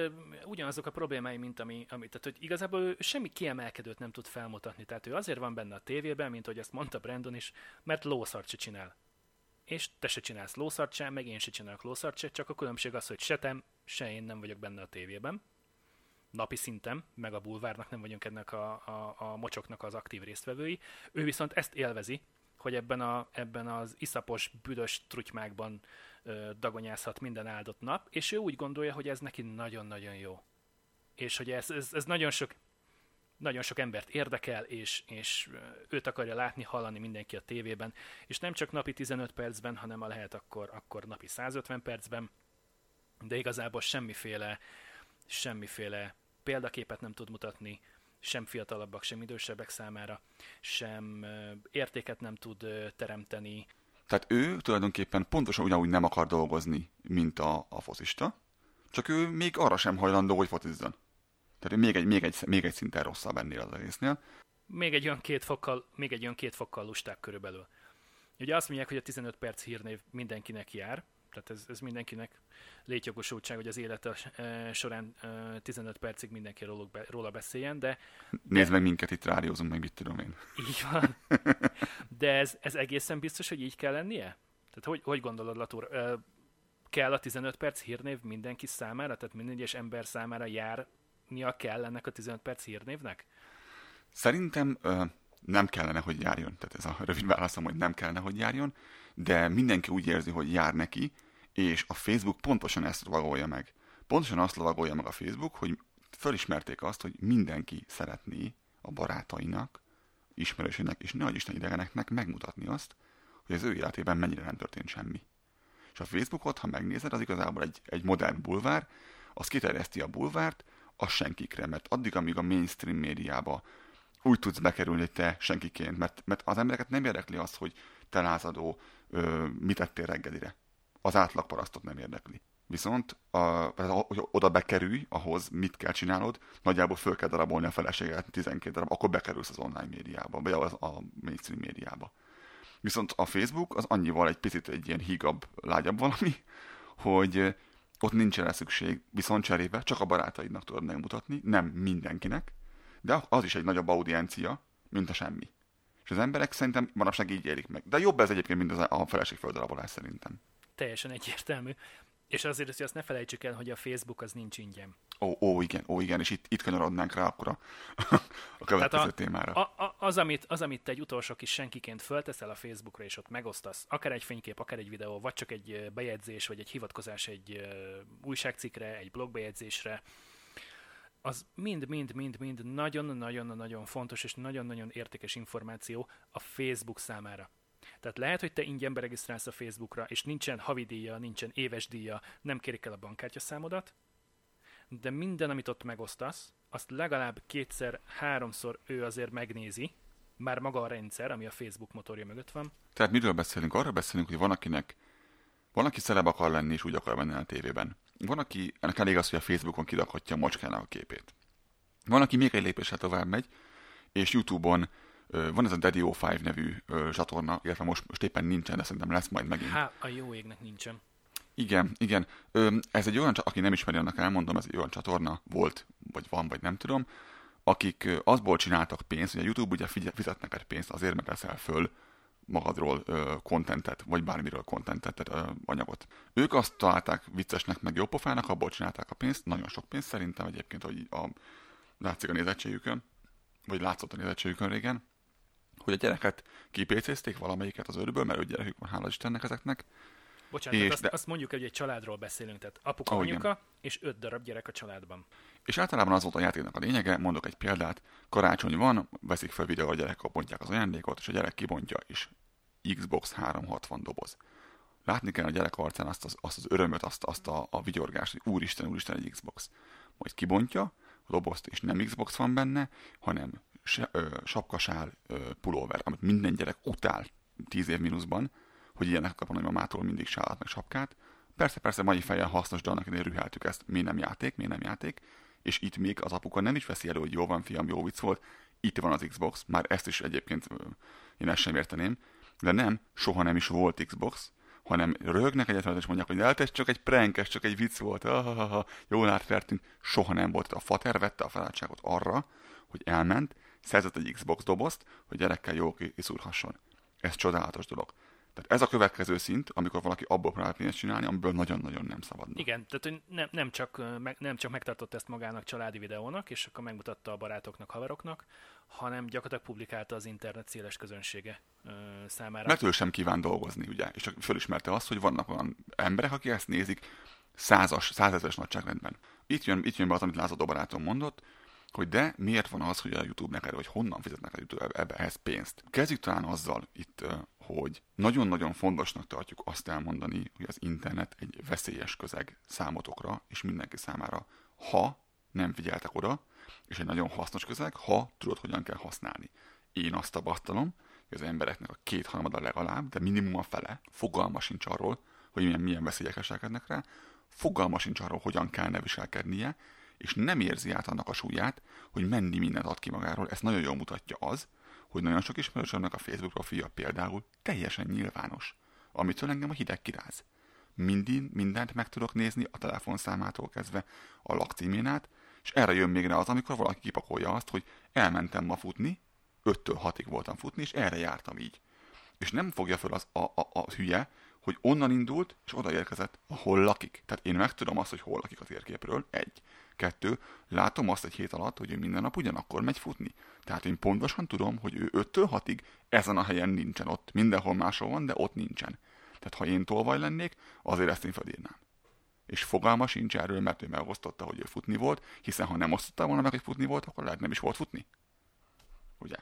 ugyanazok a problémái, mint tehát hogy igazából ő semmi kiemelkedőt nem tud felmutatni, tehát ő azért van benne a tévében, mint hogy ezt mondta Brandon is, mert lószart se csinál. És te se csinálsz lószart sem, meg én se csinálok lószart sem, csak a különbség az, hogy se én nem vagyok benne a tévében, napi szinten, meg a bulvárnak nem vagyunk ennek a mocsoknak az aktív résztvevői. Ő viszont ezt élvezi, hogy ebben az iszapos, büdös trutymákban dagonyázhat minden áldott nap, és ő úgy gondolja, hogy ez neki nagyon-nagyon jó. És hogy ez nagyon sok embert érdekel, és őt akarja látni, hallani mindenki a tévében, és nem csak napi 15 percben, hanem ha lehet, akkor napi 150 percben, de igazából semmiféle példaképet nem tud mutatni, sem fiatalabbak, sem idősebbek számára, sem értéket nem tud teremteni. Tehát ő tulajdonképpen pontosan ugyanúgy nem akar dolgozni, mint a focista, csak ő még arra sem hajlandó, hogy focizzon. Tehát még egy szinten rosszabb ennél az egésznél. Még egy olyan két fokkal lustább körülbelül. Ugye azt mondják, hogy a 15 perc hírnév mindenkinek jár, tehát ez mindenkinek létjogosultság, hogy az élete során 15 percig mindenki róla beszéljen, de... Nézd meg minket, itt rádiózunk, meg mit tudom én. Így van. De ez egészen biztos, hogy így kell lennie? Tehát hogy gondolod, Latúr? Kell a 15 perc hírnév mindenki számára? Tehát minden egyes ember számára járnia kell ennek a 15 perc hírnévnek? Szerintem nem kellene, hogy járjon. Tehát ez a rövid válaszom, hogy nem kellene, hogy járjon, de mindenki úgy érzi, hogy jár neki, és a Facebook pontosan ezt lovagolja meg. Pontosan azt lovagolja meg a Facebook, hogy fölismerték azt, hogy mindenki szeretné a barátainak, ismerőseinek és nagyisten idegeneknek megmutatni azt, hogy az ő életében mennyire nem történt semmi. És a Facebookot, ha megnézed, az igazából egy modern bulvár, az kiterjeszti a bulvárt a senkikre, mert addig, amíg a mainstream médiába úgy tudsz bekerülni te senkiként, mert az embereket nem érdekli az, hogy te lázadó, mit ettél reggelire. Az átlagparasztot nem érdekli. Viszont, hogy oda bekerülj, ahhoz mit kell csinálod, nagyjából föl kell darabolni a feleséget, 12 darab, akkor bekerülsz az online médiába, vagy a mainstream médiába. Viszont a Facebook az annyival egy picit egy ilyen hígabb, lágyabb valami, hogy ott nincs erre szükség, viszont cserébe csak a barátaidnak tudod megmutatni, nem mindenkinek, de az is egy nagyobb audiencia, mint a semmi. És az emberek szerintem manapság így élik meg. De jobb ez egyébként, mint a feleség földarabolás szerintem. Teljesen egyértelmű. És azért azt ne felejtsük el, hogy a Facebook az nincs ingyen. Ó, igen, és itt kanyarodnánk rá akkor a következő témára. Az, amit te egy utolsó kis senkiként fölteszel a Facebookra, és ott megosztasz, akár egy fénykép, akár egy videó, vagy csak egy bejegyzés, vagy egy hivatkozás egy újságcikre, egy blogbejegyzésre, az mind nagyon-nagyon-nagyon fontos és nagyon-nagyon értékes információ a Facebook számára. Tehát lehet, hogy te ingyen beregisztrálsz a Facebookra, és nincsen havidíja, nincsen éves díja, nem kérik el a bankkártyaszámodat, de minden, amit ott megosztasz, azt legalább 2-3-szor ő azért megnézi, már maga a rendszer, ami a Facebook motorja mögött van. Tehát miről beszélünk? Arra beszélünk, hogy van, aki szerep akar lenni, és úgy akar menni a tévében. Van, aki ennek elég az, hogy a Facebookon kidakhatja a macskának a képét. Van, aki még egy lépéssel tovább megy, és YouTube-on van ez a Deadio5 nevű csatorna, illetve most éppen nincsen, de szerintem lesz majd megint. A jó égnek nincsen. Igen. Ez egy olyan, aki nem ismeri, annak elmondom, ez egy olyan csatorna volt, vagy van, vagy nem tudom, akik azból csináltak pénzt, hogy a YouTube ugye fizet neked pénzt, azért meg veszel föl magadról kontentet, vagy bármiről kontentet, tehát anyagot. Ők azt találták viccesnek, meg jó pofának, abból csinálták a pénzt, nagyon sok pénzt szerintem egyébként, hogy látszik a nézettségükön, vagy látszott a nézettségükön régen, hogy a gyereket kipécézték valamelyiket az őrből, mert ő gyerekük van, hála Istennek ezeknek. Bocsánat, azt mondjuk, hogy egy családról beszélünk, tehát apuka, anyuka igen. És 5 darab gyerek a családban. És általában az volt a játéknak a lényege, mondok egy példát, karácsony van, veszik fel videóra a gyerekkel, bontják az ajándékot, és a gyerek kibontja, és Xbox 360 doboz. Látni kell a gyerek arcán azt az örömöt, azt a vigyorgást, hogy úristen, egy Xbox. Majd kibontja a dobozt, és nem Xbox van benne, hanem sapkasál, pulóver, amit minden gyerek utál 10 év mínuszban, hogy ilyenek kap a nagymamától mindig sálat meg sapkát. Persze, mai fejjel hasznos, de annak idején rüháltük ezt, mi nem játék, és itt még az apuka nem is veszi elő, hogy jó van fiam, jó vicc volt, itt van az Xbox, már ezt is egyébként én ezt sem érteném, de nem, soha nem is volt Xbox, hanem röhögnek egyetlen, és mondják, hogy ez csak egy prank, ez csak egy vicc volt, jól átvertünk, soha nem volt. A fater vette a felelősséget arra, hogy elment, szerzett egy Xbox dobozt, hogy gyerekkel jól kiszúrhasson. Ez csodálatos dolog. Tehát ez a következő szint, amikor valaki abból próbál pénzt csinálni, amiből nagyon-nagyon nem szabadna. Igen, tehát nem csak megtartott ezt magának családi videónak, és akkor megmutatta a barátoknak, haveroknak, hanem gyakorlatilag publikálta az internet széles közönsége számára. Mert ő sem kíván dolgozni, ugye? És fölismerte azt, hogy vannak olyan emberek, akik ezt nézik százezeres nagyságrendben. Itt jön be az, amit Lázadó barátom mondott, hogy de miért van az, hogy a YouTube neked, hogy honnan fizetnek a YouTube ehhez pénzt. Kezdjük talán azzal itt, hogy nagyon-nagyon fontosnak tartjuk azt elmondani, hogy az internet egy veszélyes közeg számotokra és mindenki számára, ha nem figyeltek oda, és egy nagyon hasznos közeg, ha tudod, hogyan kell használni. Én azt tapasztalom, hogy az embereknek a 2/3 legalább, de minimum a fele, fogalma sincs arról, hogy milyen veszélyek viselkednek rá, fogalma sincs arról, hogyan kellene viselkednie, és nem érzi át annak a súlyát, hogy mennyi mindent ad ki magáról. Ezt nagyon jól mutatja az, hogy nagyon sok ismerősömnek a Facebook profilja például teljesen nyilvános, amitől engem a hideg kiráz. Mindent meg tudok nézni, a telefonszámától kezdve a lakcímén át, és erre jön még rá az, amikor valaki kipakolja azt, hogy elmentem ma futni, 5-től 6-ig voltam futni, és erre jártam így. És nem fogja föl az a hülye, hogy onnan indult, és odaérkezett, ahol lakik. Tehát én meg tudom azt, hogy hol lakik a térképről, 1, 2, látom azt egy hét alatt, hogy ő minden nap ugyanakkor megy futni. Tehát én pontosan tudom, hogy ő 5-6-ig ezen a helyen nincsen ott. Mindenhol máshol van, de ott nincsen. Tehát ha én tolvaj lennék, azért ezt én felírnám. És fogalma sincs erről, mert ő megosztotta, hogy ő futni volt, hiszen ha nem osztotta volna meg, hogy futni volt, akkor lehet nem is volt futni. Ugye?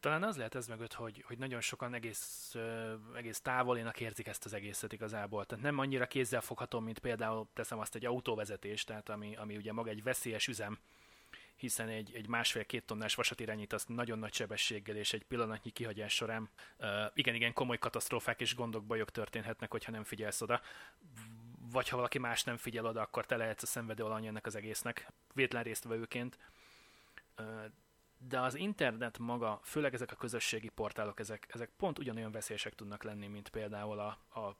Talán az lehet ez mögött, hogy nagyon sokan egész távolinak érzik ezt az egészet igazából. Tehát nem annyira kézzelfogható, mint például teszem azt egy autóvezetés, tehát ami ugye maga egy veszélyes üzem, hiszen egy 1,5-2 tonnás vasat irányít azt nagyon nagy sebességgel, és egy pillanatnyi kihagyás során igen komoly katasztrófák és gondok, bajok történhetnek, hogyha nem figyelsz oda. Vagy ha valaki más nem figyel oda, akkor te lehetsz a szenvedő alany ennek az egésznek, vétlen résztvevőként. De az internet maga, főleg ezek a közösségi portálok, ezek pont ugyanolyan veszélyesek tudnak lenni, mint például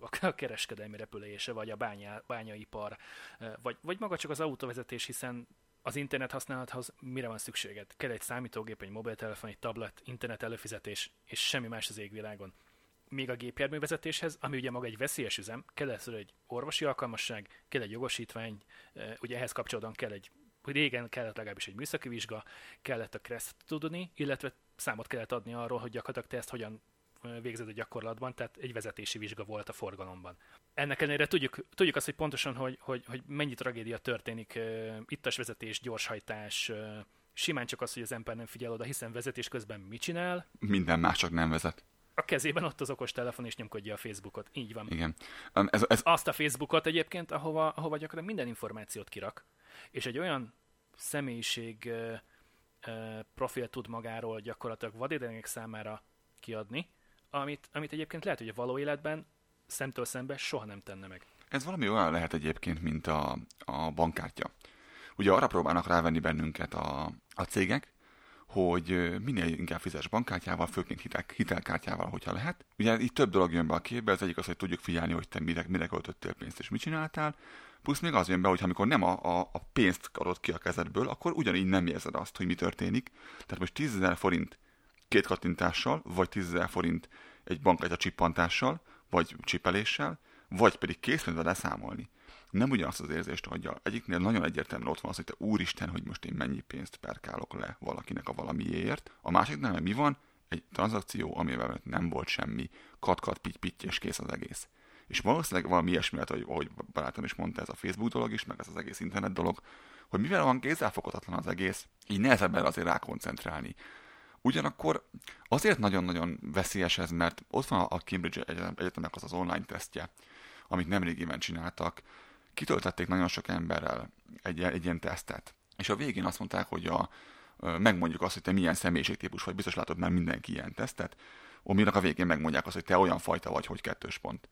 a kereskedelmi repülése, vagy a bányaipar, vagy maga csak az autóvezetés, hiszen az internet használathoz mire van szükséged? Kell egy számítógép, egy mobiltelefon, egy tablet, internet előfizetés, és semmi más az égvilágon. még a gépjárművezetéshez, ami ugye maga egy veszélyes üzem, kell először egy orvosi alkalmasság, kell egy jogosítvány, ugye ehhez kapcsolódóan kell egy, régen kellett legalábbis egy műszaki vizsga, kellett a KRESZ-t tudni, illetve számot kellett adni arról, hogy gyakorlatilag te ezt hogyan végzed a gyakorlatban, tehát egy vezetési vizsga volt a forgalomban. Ennek ellenére tudjuk azt, hogy pontosan, hogy mennyi tragédia történik, ittas vezetés, gyorshajtás, simán csak az, hogy az ember nem figyel oda, hiszen vezetés közben mit csinál? Minden más, csak nem vezet. A kezében ott az okostelefon, és nyomkodja a Facebookot. Így van. Igen. Azt a Facebookot egyébként, ahova gyakorlatilag minden információt kirak, és egy olyan személyiség profil tud magáról gyakorlatilag vadidegek számára kiadni, amit egyébként lehet, hogy a való életben szemtől szembe soha nem tenne meg. Ez valami olyan lehet egyébként, mint a bankkártya. Ugye arra próbálnak rávenni bennünket a cégek, hogy minél inkább fizes bankkártyával, főként hitelkártyával, hogyha lehet. Ugye itt több dolog jön be a képbe, az egyik az, hogy tudjuk figyelni, hogy te mire költöttél pénzt és mit csináltál, plusz még az jön be, hogy amikor nem a pénzt adod ki a kezedből, akkor ugyanígy nem érzed azt, hogy mi történik. Tehát most 10.000 forint 2 kattintással, vagy 10.000 forint egy bankkártya csippantással, vagy csippeléssel, vagy pedig készülve leszámolni. Nem ugyanazt az érzést adja. Egyiknél nagyon egyértelműen ott van az, hogy te úristen, hogy most én mennyi pénzt perkálok le valakinek a valamiért. A másiknál, hogy mi van? Egy tranzakció, amivel nem volt semmi. Kat-kat, pitty-pitty, és kész az egész. És valószínűleg valami ilyesmi, ahogy barátom is mondta, ez a Facebook dolog is, meg ez az egész internet dolog, hogy mivel van kézzelfoghatatlan az egész, így nehezebb erre azért rákoncentrálni. Ugyanakkor azért nagyon-nagyon veszélyes ez, mert ott van a Cambridge Egyetemnek az online tesztje, amit nemrégiben csináltak. Kitöltették nagyon sok emberrel egy ilyen tesztet. És a végén azt mondták, hogy megmondjuk azt, hogy te milyen személyiségtípus vagy, biztos látod már mindenki ilyen tesztet, aminek a végén megmondják azt, hogy te olyan fajta vagy, hogy 2 pont.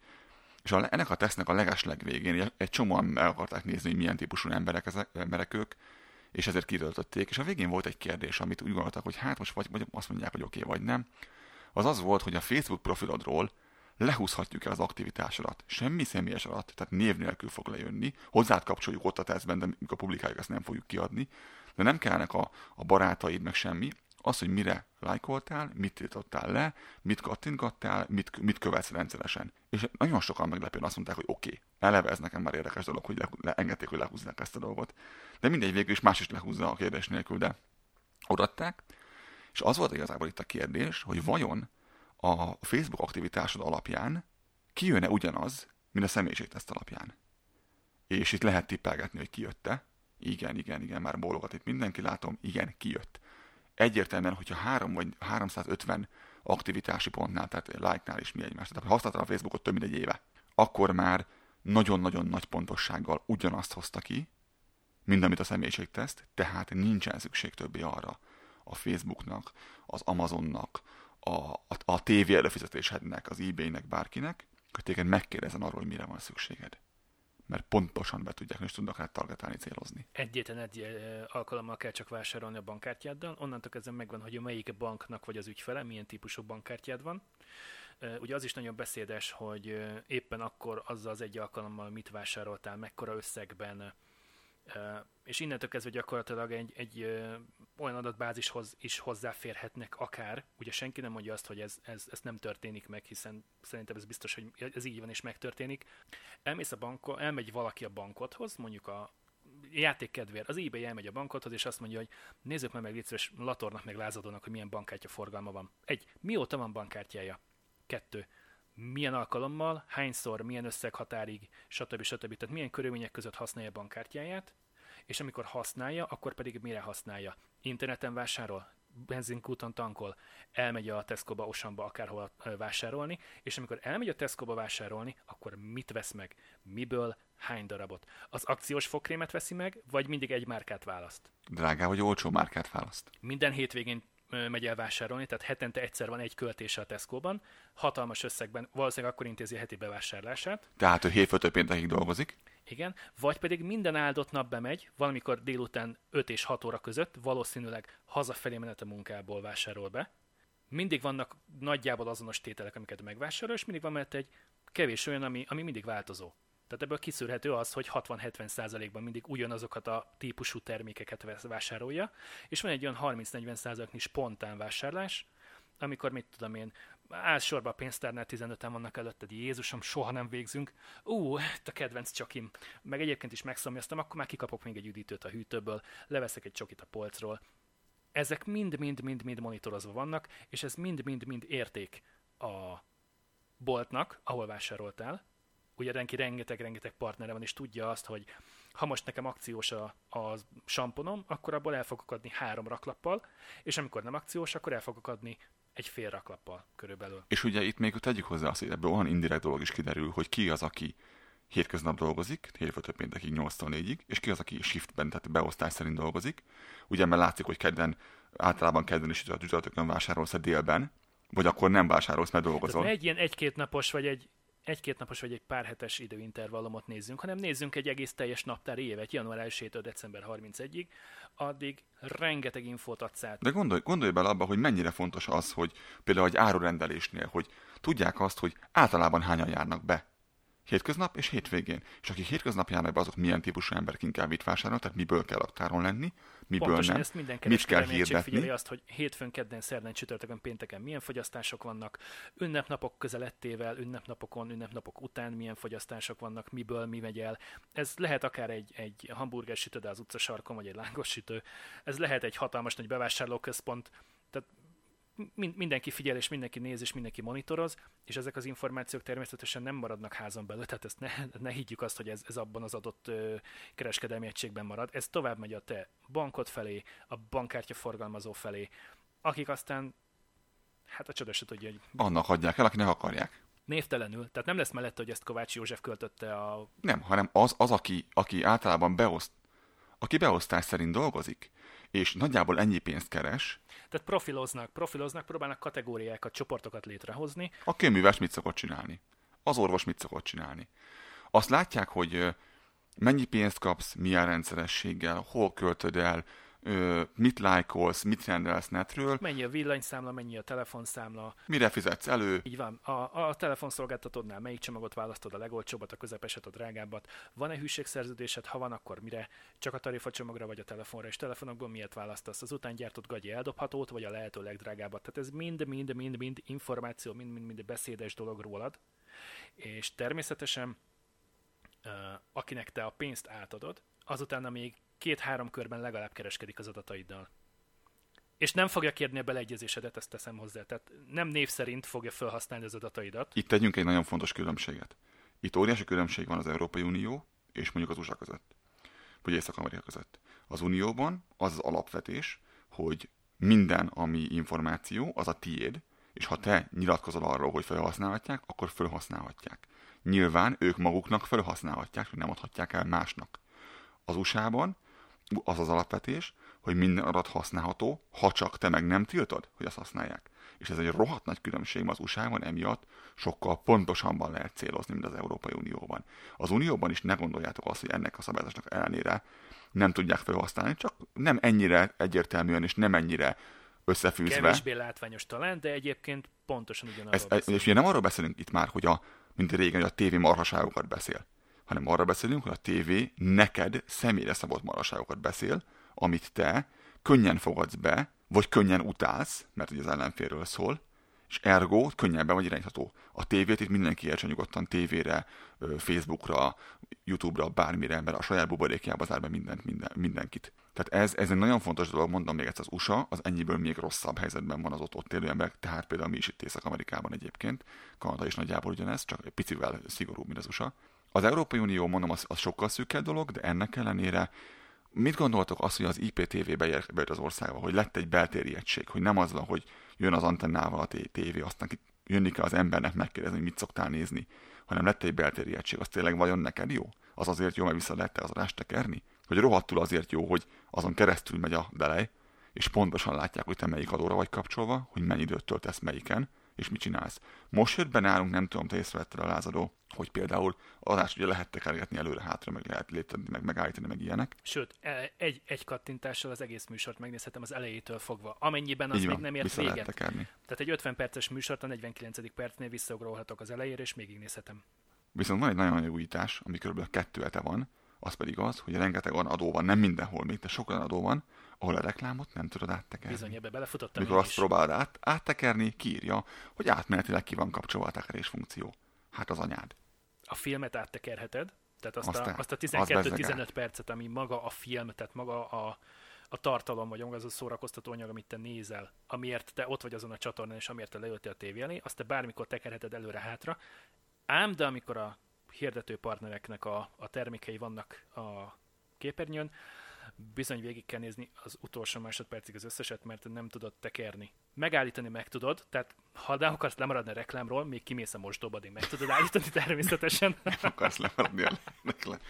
És ennek a tesztnek a legeslegvégén egy csomóan meg akarták nézni, hogy milyen típusú emberek ők, és ezért kitöltötték. És a végén volt egy kérdés, amit úgy gondoltak, hogy hát most vagy azt mondják, hogy oké, vagy nem. Az volt, hogy a Facebook profilodról lehúzhatjuk el az aktivitásodat. Semmi személyes adat, tehát név nélkül fog lejönni. Hozzád kapcsoljuk ott a tesztben, de mikor publikáljuk, ezt nem fogjuk kiadni. De nem kellnek a barátaid, meg semmi. Az, hogy mire lájkoltál, mit tiltottál le, mit kattintgattál, mit követsz rendszeresen. És nagyon sokan meglepően azt mondták, hogy oké, eleve ez nekem már érdekes dolog, hogy engedték, hogy lehúzzák ezt a dolgot. De mindegy, végül is más is lehúzza a kérdés nélkül, de odaadták. És az volt igazából itt a kérdés, hogy vajon a Facebook aktivitásod alapján kijön-e ugyanaz, mint a személyiségteszt alapján. És itt lehet tippelgetni, hogy kijött-e. Igen, már bólogat itt mindenki, látom, igen, kijött. Egyértelműen, hogyha 3 vagy 350 aktivitási pontnál, tehát like-nál is mi egymást, tehát használtál a Facebookot több mint egy éve, akkor már nagyon-nagyon nagy pontossággal ugyanazt hozta ki, mint amit a személyiségteszt, tehát nincsen szükség többé arra a Facebooknak, az Amazonnak, a TV előfizetésednek, az eBay-nek, bárkinek, hogy téged megkérdezzen arról, hogy mire van szükséged. Mert pontosan be tudják, és tudnak rá targetálni, célozni. Egy alkalommal kell csak vásárolni a bankkártyáddal, onnantól kezdve megvan, hogy a melyik banknak vagy az ügyfele, milyen típusú bankkártyád van. Ugye az is nagyon beszédes, hogy éppen akkor azzal az egy alkalommal mit vásároltál, mekkora összegben, és innentől kezdve gyakorlatilag egy olyan adatbázishoz is hozzáférhetnek akár. Ugye senki nem mondja azt, hogy ez nem történik meg, hiszen szerintem ez biztos, hogy ez így van és megtörténik. Elmegy valaki a bankodhoz, mondjuk a játék kedvéért, az eBay elmegy a bankodhoz, és azt mondja, hogy nézzük már meg létszős Latornak meg Lázadónak, hogy milyen bankkártya forgalma van. 1. Mióta van bankkártyája? 2. Milyen alkalommal, hányszor, milyen összeghatárig, stb. Tehát milyen körülmények között használja a bankkártyáját, és amikor használja, akkor pedig mire használja? Interneten vásárol, benzinkúton tankol, elmegy a Tesco-ba, Oceanba, akárhol vásárolni, és amikor elmegy a Tesco-ba vásárolni, akkor mit vesz meg? Miből? Hány darabot? Az akciós fogkrémet veszi meg, vagy mindig egy márkát választ? Drágá vagy olcsó márkát választ? Minden hétvégén megy el vásárolni, tehát hetente egyszer van egy költése a Tesco-ban, hatalmas összegben, valószínűleg akkor intézi a heti bevásárlását. Tehát ő hétfőtől péntekig dolgozik. Igen, vagy pedig minden áldott nap bemegy, valamikor délután 5 és 6 óra között, valószínűleg hazafelé menet a munkából vásárol be. Mindig vannak nagyjából azonos tételek, amiket megvásárol, és mindig van mellett egy kevés olyan, ami mindig változó. Tehát ebből kiszűrhető az, hogy 60-70%-ban mindig ugyanazokat a típusú termékeket vásárolja, és van egy olyan 30-40%-nyi spontán vásárlás, amikor mit tudom én, Elsősorban a pénztárnál 15-en vannak előtted, Jézusom, soha nem végzünk. Itt a kedvenc csokim. Meg egyébként is megszomjaztam, akkor már kikapok még egy üdítőt a hűtőből, leveszek egy csokit a polcról. Ezek mind monitorozva vannak, és ez mind érték a boltnak, ahol vásároltál. Ugye renki rengeteg partnere van, és tudja azt, hogy ha most nekem akciós a samponom, akkor abból el fogok adni 3 raklappal, és amikor nem akciós, akkor el fogok adni egy fél raklappal körülbelül. És ugye itt még tegyük hozzá azt, hogy ebből olyan indirekt dolog is kiderül, hogy ki az, aki hétköznap dolgozik, hétfőtől péntekig 8-4-ig, és ki az, aki shiftben, tehát beosztás szerint dolgozik. Ugye, mert látszik, hogy kedden, általában kedden is a csütörtökön vásárolsz a délben, vagy akkor nem vásárolsz, mert dolgozol. Egy ilyen egy-két napos vagy egy pár hetes időintervallumot nézzünk, hanem nézzünk egy egész teljes naptári évet, január 1-től december 31-ig, addig rengeteg infót adsz át. De gondolj bele abba, hogy mennyire fontos az, hogy például egy árurendelésnél, hogy tudják azt, hogy általában hányan járnak be. Hétköznap és hétvégén. És akik hétköznap járnak be, azok milyen típusú emberek inkább itt vásárolnak, tehát miből kell aktáron lenni, miből pontosan nem, ezt minden mit kell hirdetni. Figyelj azt, hogy hétfőn, kedden, szerdán, csütörtökön, pénteken milyen fogyasztások vannak, ünnepnapok közelettével, ünnepnapokon, ünnepnapok után milyen fogyasztások vannak, miből mi megy el. Ez lehet akár egy hamburger sütő, de az utcasarkon, vagy egy lángos sütő. Ez lehet egy hatalmas nagy bevásárlóközpont. Tehát mindenki figyel, és mindenki néz, és mindenki monitoroz, és ezek az információk természetesen nem maradnak házon belül, tehát ezt ne higgyük azt, hogy ez abban az adott kereskedelmi egységben marad. Ez tovább megy a te bankod felé, a bankkártya forgalmazó felé, akik aztán, hát a csoda se tudja, hogy... Annak adják el, akinek akarják. Névtelenül, tehát nem lesz mellette, hogy ezt Kovács József költötte a... Nem, hanem az aki általában aki beosztás szerint dolgozik, és nagyjából ennyi pénzt keres. Tehát profiloznak, próbálnak kategóriákat, csoportokat létrehozni. A kőműves mit szokott csinálni? Az orvos mit szokott csinálni? Azt látják, hogy mennyi pénzt kapsz, milyen rendszerességgel, hol költöd el, mit lájkolsz, mit rendelsz netről. Mennyi a villanyszámla, mennyi a telefonszámla. Mire fizetsz elő? Így van. A telefonszolgáltatódnál melyik csomagot választod, a legolcsóbbat, a közepeset, a drágábbat. Van-e hűségszerződésed? Ha van, akkor mire? Csak a tarifa-csomagra vagy a telefonra, és telefonokból miért választasz? Az után gyártott gagyi eldobhatót, vagy a lehető legdrágábbat. Tehát ez mind információ, mind beszédes dolog rólad. És természetesen, akinek te a pénzt átadod, azután még 2-3 körben legalább kereskedik az adataiddal. És nem fogja kérni a beleegyezésedet, ezt teszem hozzá. Tehát nem név szerint fogja felhasználni az adataidat. Itt tegyünk egy nagyon fontos különbséget. Itt óriási különbség van az Európai Unió és mondjuk az USA között. Vagy Észak-Amerika között. Az Unióban az az alapvetés, hogy minden, ami információ, az a tiéd, és ha te nyilatkozol arról, hogy felhasználhatják, akkor felhasználhatják. Nyilván ők maguknak felhasználhatják, hogy nem adhatják el másnak. Az USA-ban az az alapvetés, hogy minden adat használható, ha csak te meg nem tiltod, hogy azt használják. És ez egy rohadt nagy különbség az USA-ban, emiatt sokkal pontosabban lehet célozni, mint az Európai Unióban. Az Unióban is ne gondoljátok azt, hogy ennek a szabályozásnak ellenére nem tudják felhasználni, csak nem ennyire egyértelműen és nem ennyire összefűzve. Kevésbé látványos talán, de egyébként pontosan ugyanarról beszélünk. És ugye nem arról beszélünk itt már, hogy mint régen, hogy a tévé marhaságokat beszél, hanem arra beszélünk, hogy a tévé neked személyre szabott marhaságokat beszél, amit te könnyen fogadsz be, vagy könnyen utálsz, mert ugye az ellenfélről szól, és ergo könnyebben vagy irányítható. A tévét itt mindenki értsen nyugodtan tévére, Facebookra, YouTube-ra, bármire, mert a saját buborékjába zár be mindenkit. Tehát ez egy nagyon fontos dolog, mondom még ezt, az USA, az ennyiből még rosszabb helyzetben van az ott élő emberek, tehát például mi is itt Észak-Amerikában egyébként, Kanada is nagyjából ugyanez, csak egy picivel szigorúbb, mint az USA. Az Európai Unió, mondom, az sokkal szűkebb dolog, de ennek ellenére mit gondoltok azt, hogy az IPTV-be jött az országba, hogy lett egy beltéri egység, hogy nem az van, hogy jön az antennával a tévé, aztán jönni kell az embernek megkérdezni, hogy mit szoktál nézni, hanem lett egy beltéri egység, az tényleg vajon neked jó? Az azért jó, mert vissza lehet az adást tekerni? Hogy rohadtul azért jó, hogy azon keresztül megy a delej, és pontosan látják, hogy te melyik adóra vagy kapcsolva, hogy mennyi időt töltesz melyiken, és mit csinálsz. Most jött be nálunk, nem tudom, te észrevetted a lázadó, hogy például adást ugye lehet tekergetni előre-hátra, meg lehet léptetni, meg megállítani, meg ilyenek. Sőt, egy kattintással az egész műsort megnézhetem az elejétől fogva, amennyiben az még nem ért véget. Tekerni. Tehát egy 50 perces műsort a 49. percnél visszaugrolhatok az elejére, és még nézhetem. Viszont van egy nagyon jó újítás, ami körülbelül 2 hete van, az pedig az, hogy rengeteg olyan adó van, nem mindenhol még, de sok olyan adó van, ahol a reklámot nem tudod áttekerni. Bizony, ebbe belefutottam. Mikor azt próbáld áttekerni, kiírja, hogy átmenetileg ki van kapcsolva a tekerés funkció. Hát az anyád. A filmet áttekerheted, tehát azt a 12-15 percet, ami maga a film, tehát maga a tartalom, vagy az a szórakoztató anyag, amit te nézel, amiért te ott vagy azon a csatornán, és amiért te leültél a tévé elé, azt te bármikor tekerheted előre-hátra. Ám, de amikor a hirdető partnereknek a termékei vannak a képernyőn, bizony végig kell nézni az utolsó másodpercig az összeset, mert nem tudod tekerni. Megállítani meg tudod, tehát ha nem akarsz lemaradni a reklámról, még kimész a mosdóba, de meg tudod állítani természetesen. Nem akarsz lemaradni a reklámról.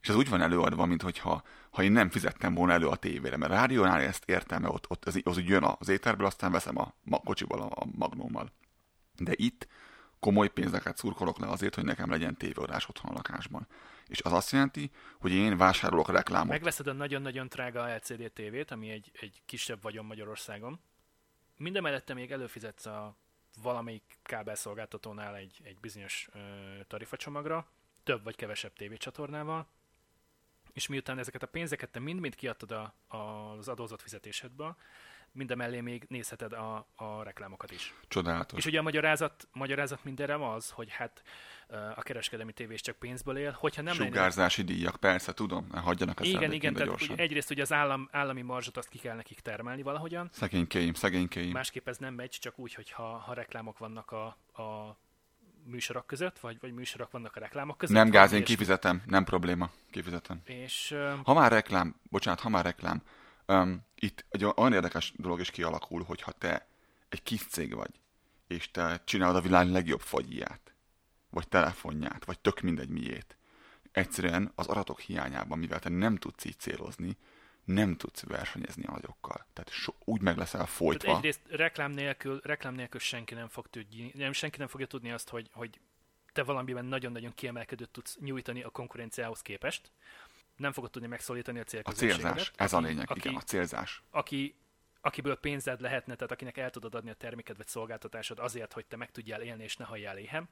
És ez úgy van előadva, mintha én nem fizettem volna elő a tévére, mert a rádiónál ezt értem, mert ott az úgy jön az éterből, aztán veszem a kocsiból a magnómmal. De itt komoly pénzeket szurkolok le azért, hogy nekem legyen tévéadás otthon a lakásban. És az azt jelenti, hogy én vásárolok reklámot. Megveszed a nagyon-nagyon drága LCD tévét, ami egy kisebb vagyon Magyarországon. Mindemellette még előfizetsz a valamelyik kábelszolgáltatónál egy bizonyos tarifacsomagra, több vagy kevesebb tévécsatornával, és miután ezeket a pénzeket te mind-mind kiadtad az adózott fizetésedből, mindemellé még nézheted a reklámokat is. Csodálatos. És ugye a magyarázat mindenre az, hogy hát a kereskedelmi tévés csak pénzből él, hogyha nem sugárzási díjak, persze, tudom, hagyjanak ezt. Igen, tehát gyorsan. Egyrészt ugye az állami marzsot azt ki kell nekik termelni valahogyan. Szegénykeim. Másképp ez nem megy, csak úgy, hogy ha reklámok vannak a műsorok között, vagy műsorok vannak a reklámok között. Nem gáz, én kifizetem, nem probléma, kifizetem. És, ha már reklám, itt egy olyan érdekes dolog is kialakul, hogy ha te egy kis cég vagy, és te csinálod a világ legjobb fagyját, vagy telefonját, vagy tök mindegy miét, egyszerűen az adatok hiányában, mivel te nem tudsz így célozni, nem tudsz versenyezni a nagyokkal. Tehát úgy meg leszel folytva. Tehát egyrészt reklám nélkül senki nem fogja tudni azt, hogy te valamiben nagyon-nagyon kiemelkedőt tudsz nyújtani a konkurenciához képest. Nem fogod tudni megszólítani a célközönséget. A célzás, ez a lényeg, a célzás. Akiből pénzed lehetne, tehát akinek el tudod adni a terméked vagy szolgáltatásod azért, hogy te meg tudjál élni és ne halljál éhen.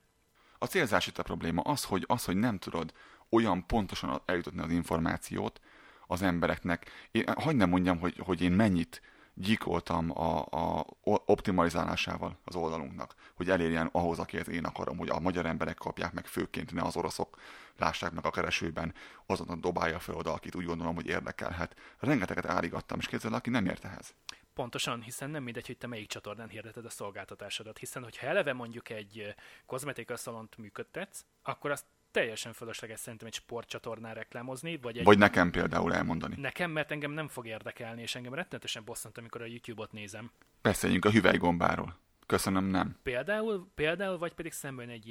A célzás itt a probléma az, hogy nem tudod olyan pontosan eljutatni az információt az embereknek. Hadd ne mondjam, hogy én mennyit gyíkoltam a optimalizálásával az oldalunknak, hogy elérjen ahhoz, akihez én akarom, hogy a magyar emberek kapják meg, főként ne az oroszok, lássák meg a keresőben, azonnal dobálja fel oda, akit úgy gondolom, hogy érdekelhet. Rengeteget árigattam, és képzeld, aki nem ért ehhez. Pontosan, hiszen nem mindegy, hogy te melyik csatornán hirdeted a szolgáltatásodat, hiszen hogyha eleve mondjuk egy kozmetikai szalont működtetsz, akkor azt teljesen fölösleges szerintem egy sportcsatornán reklámozni, vagy nekem például elmondani. Nekem, mert engem nem fog érdekelni, és engem rettenetesen bosszant, amikor a YouTube-ot nézem. Beszéljünk a hüvelygombáról. Köszönöm, nem. Például vagy pedig szemben egy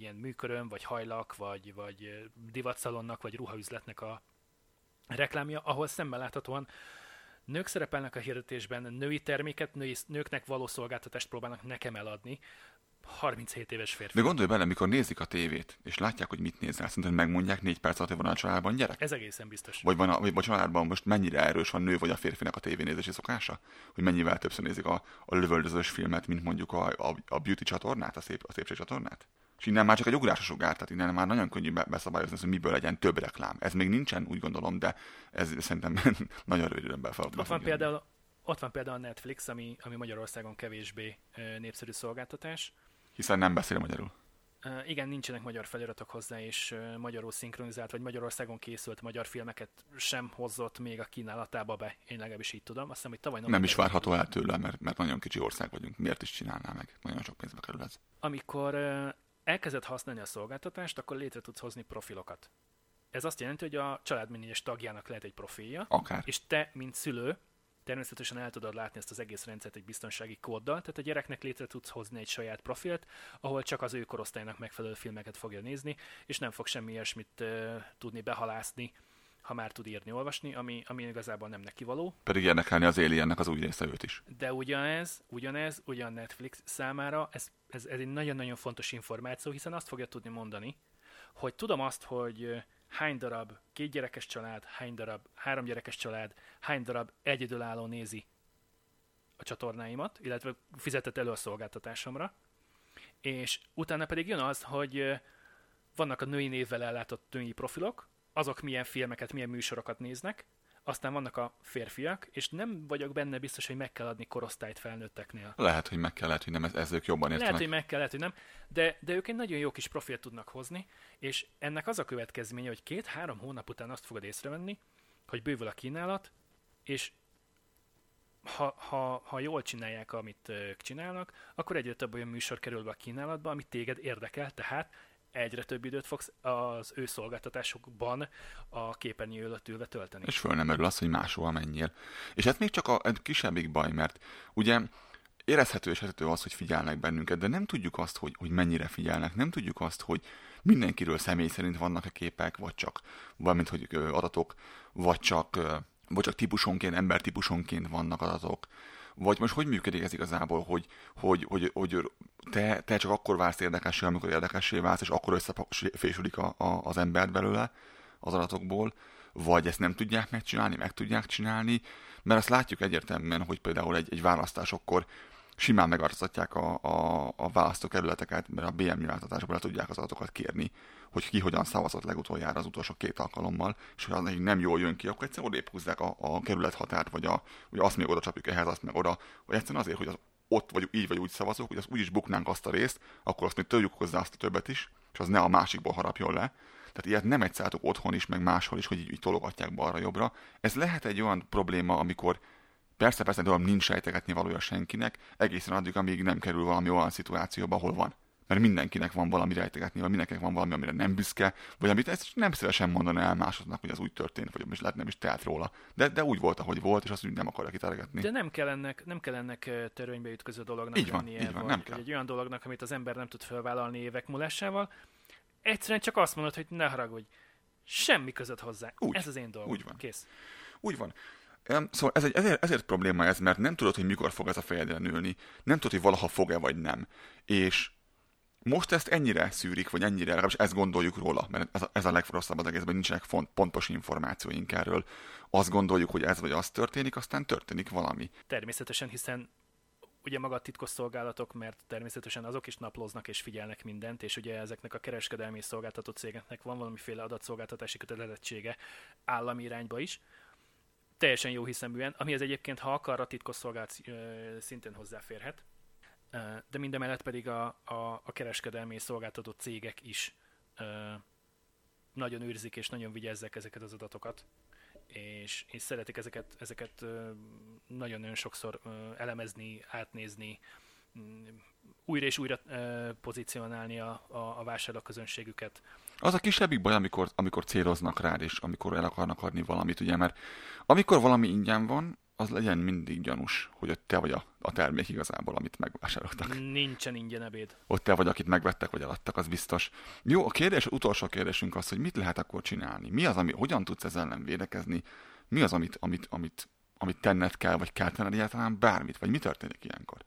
ilyen műköröm, vagy hajlak, vagy divatszalonnak, vagy ruhaüzletnek a reklámja, ahol szemmel láthatóan nők szerepelnek a hirdetésben, női terméket, nőknek való szolgáltatást próbálnak nekem eladni, 37 éves férfi. De gondolj bele, mikor nézik a tévét, és látják, hogy mit nézel, szintén megmondják 4 perc alatt, hogy van a családban gyerek. Ez egészen biztos. Vagy a családban most mennyire erős a nő vagy a férfinek a tévénézési szokása? Hogy mennyivel többször nézik a lövöldözős filmet, mint mondjuk a beauty csatornát, a szépség csatornát? És innen már csak egy ugrás a sugár, tehát innen már nagyon könnyű beszabályozni, hogy miből legyen több reklám. Ez még nincsen, úgy gondolom, de ez szerintem nagyon rövid időn belül. Ott van például a Netflix, ami Magyarországon kevésbé népszerű szolgáltatás. Hiszen nem beszél magyarul. Igen, nincsenek magyar feliratok hozzá, és magyarul szinkronizált, vagy Magyarországon készült magyar filmeket sem hozott még a kínálatába be. Én legalábbis így tudom. Azt hiszem, hogy tavaly nem is várható el tőle, mert nagyon kicsi ország vagyunk. Miért is csinálná meg? Nagyon sok pénzbe kerül ez. Amikor elkezded használni a szolgáltatást, akkor létre tudsz hozni profilokat. Ez azt jelenti, hogy a család minden egyes tagjának lehet egy profilja, akár. És te, mint szülő, természetesen el tudod látni ezt az egész rendszert egy biztonsági kóddal, tehát a gyereknek létre tudsz hozni egy saját profilt, ahol csak az ő korosztálynak megfelelő filmeket fogja nézni, és nem fog semmi ilyesmit tudni behalászni, ha már tud írni, olvasni, ami igazából nem neki való. Pedig érdekelni az Aliennek az új része őt is. De ugyan Netflix számára ez egy nagyon-nagyon fontos információ, hiszen azt fogja tudni mondani, hogy tudom azt, hogy hány darab 2 gyerekes család, hány darab 3 gyerekes család, hány darab egyedülálló nézi a csatornáimat, illetve fizetett elő a szolgáltatásomra. És utána pedig jön az, hogy vannak a női névvel ellátott női profilok, azok milyen filmeket, milyen műsorokat néznek, aztán vannak a férfiak, és nem vagyok benne biztos, hogy meg kell adni korosztályt felnőtteknél. Lehet, hogy meg kell, lehet, hogy nem, ez ők jobban értenek. Lehet, hogy meg kell, lehet, hogy nem, de ők egy nagyon jó kis profilt tudnak hozni, és ennek az a következménye, hogy 2-3 hónap után azt fogod észrevenni, hogy bővül a kínálat, és ha jól csinálják, amit ők csinálnak, akkor egyre több olyan műsor kerül be a kínálatba, amit téged érdekel, tehát egyre több időt fogsz az ő szolgáltatásokban a képernyő előtt ülve tölteni. És föl nem örül az, hogy máshova menjél. És hát még csak a kisebbik baj, mert ugye érezhető és érthető az, hogy figyelnek bennünket, de nem tudjuk azt, hogy mennyire figyelnek, nem tudjuk azt, hogy mindenkiről személy szerint vannak a képek, vagy csak valamint, hogy adatok, vagy csak típusonként, embertípusonként vannak adatok. Vagy most hogy működik ez igazából, hogy te csak akkor válsz érdekessé, amikor érdekessé válsz, és akkor összefésülik az embert belőle az adatokból, vagy ezt nem tudják megcsinálni, meg tudják csinálni, mert azt látjuk egyértelműen, hogy például egy választásokkor simán megarcatják a választókerületeket, mert a BM nyilvántartásból le tudják az adatokat kérni, hogy ki hogyan szavazott legutoljára az utolsó 2 alkalommal, és ha az nekik nem jól jön ki, akkor egyszerűen odébb húzzák a kerület határt, vagy azt még oda csapjuk ehhez, azt meg oda, vagy egyszerűen azért, hogy az ott vagy úgy szavazok, hogy az úgy is buknánk azt a részt, akkor azt még törjük hozzá azt a többet is, és az ne a másikból harapjon le. Tehát ilyet nem egyszer láttuk otthon is, meg máshol is, hogy így tologatják balra-jobbra. Ez lehet egy olyan probléma, amikor persze, de nincs sejtegetni valója senkinek, egészen addig, amíg nem kerül valami olyan szituációba, ahol van. Mert mindenkinek van valami rejtegetni, vagy mindenkinek van valami, amire nem büszke, vagy amit ezt nem szívesen mondaná el másodnak, hogy az úgy történt, vagy most lehet nem is tehet róla. De úgy volt, ahogy volt, és azt úgy nem akarja kiteregetni. De nem kell ennek törvénybe ütköző dolognak lennie, vagy egy olyan dolognak, amit az ember nem tud felvállalni évek múlásával. Egyszerűen csak azt mondod, hogy ne haragudj, semmi között hozzá. Úgy, ez az én dolgom. Úgy van. Kész. Úgy van. Szóval ezért probléma ez, mert nem tudod, hogy mikor fog ez a fejedre nőni, nem tudod, hogy valaha fog-e vagy nem. És most ezt ennyire szűrik, vagy ennyire, legalábbis ezt gondoljuk róla, mert ez a legrosszabb az egészben, nincsenek pontos információink erről. Azt gondoljuk, hogy ez vagy az történik, aztán történik valami. Természetesen, hiszen ugye maga a titkosszolgálatok, mert természetesen azok is naplóznak és figyelnek mindent, és ugye ezeknek a kereskedelmi szolgáltató cégeknek van valamiféle adatszolgáltatási kötelezettsége állami irányba is. Teljesen jó hiszeműen, amihez egyébként, ha akar, a titkosszolgált szintén hozzáférhet, de mindemellett pedig a kereskedelmi szolgáltató cégek is nagyon őrzik és nagyon vigyezzek ezeket az adatokat, és szeretik ezeket nagyon-nagyon sokszor elemezni, átnézni, újra és újra pozícionálni a vásárlóközönségüket. Az a kisebbik baj, amikor céloznak rád, és amikor el akarnak adni valamit, ugye, mert amikor valami ingyen van, az legyen mindig gyanús, hogy te vagy a termék igazából, amit megvásároltak. Nincsen ingyen ebéd. Ott te vagy, akit megvettek, vagy eladtak, az biztos. Jó, utolsó kérdésünk az, hogy mit lehet akkor csinálni? Mi az, hogyan tudsz ezzel ellen védekezni? Mi az, amit tenned kell, vagy kell tenned egyáltalán bármit? Vagy mi történik ilyenkor?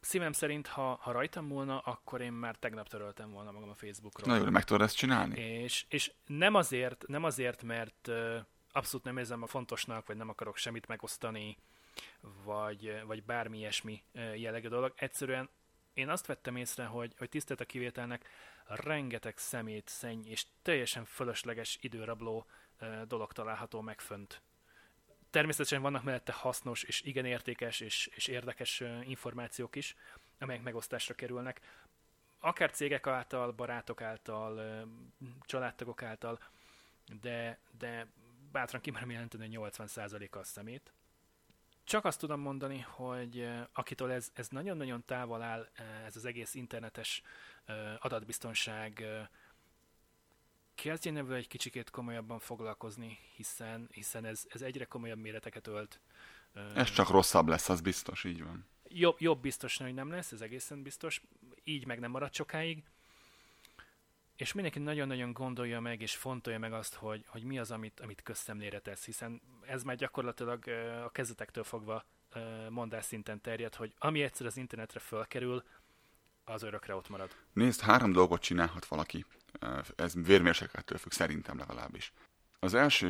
Szívem szerint, ha rajtam volna, akkor én már tegnap töröltem volna magam a Facebookról. Na jó, de meg tudod ezt csinálni? És nem azért, mert abszolút nem érzem a fontosnak, vagy nem akarok semmit megosztani, vagy bármi ilyesmi jellegű dolog. Egyszerűen én azt vettem észre, hogy tisztelt a kivételnek, rengeteg szemét, szenny és teljesen fölösleges időrabló dolog található meg fönt. Természetesen vannak mellette hasznos és igen értékes és érdekes információk is, amelyek megosztásra kerülnek. Akár cégek által, barátok által, családtagok által, de bátran kimerem jelenteni, hogy 80%-a a szemét. Csak azt tudom mondani, hogy akitől ez nagyon-nagyon távol áll, ez az egész internetes adatbiztonság, kezdjen ebből egy kicsikét komolyabban foglalkozni, hiszen ez egyre komolyabb méreteket ölt. Ez csak rosszabb lesz, az biztos, így van. Jobb biztos, hogy nem lesz, ez egészen biztos. Így meg nem marad sokáig. És mindenki nagyon-nagyon gondolja meg, és fontolja meg azt, hogy mi az, amit közszemlére tesz, hiszen ez már gyakorlatilag a kezdetektől fogva mondásszinten terjed, hogy ami egyszer az internetre fölkerül, az örökre ott marad. Nézd, 3 dolgot csinálhat valaki. Ez vérmérséklettől függ, szerintem legalábbis. Az első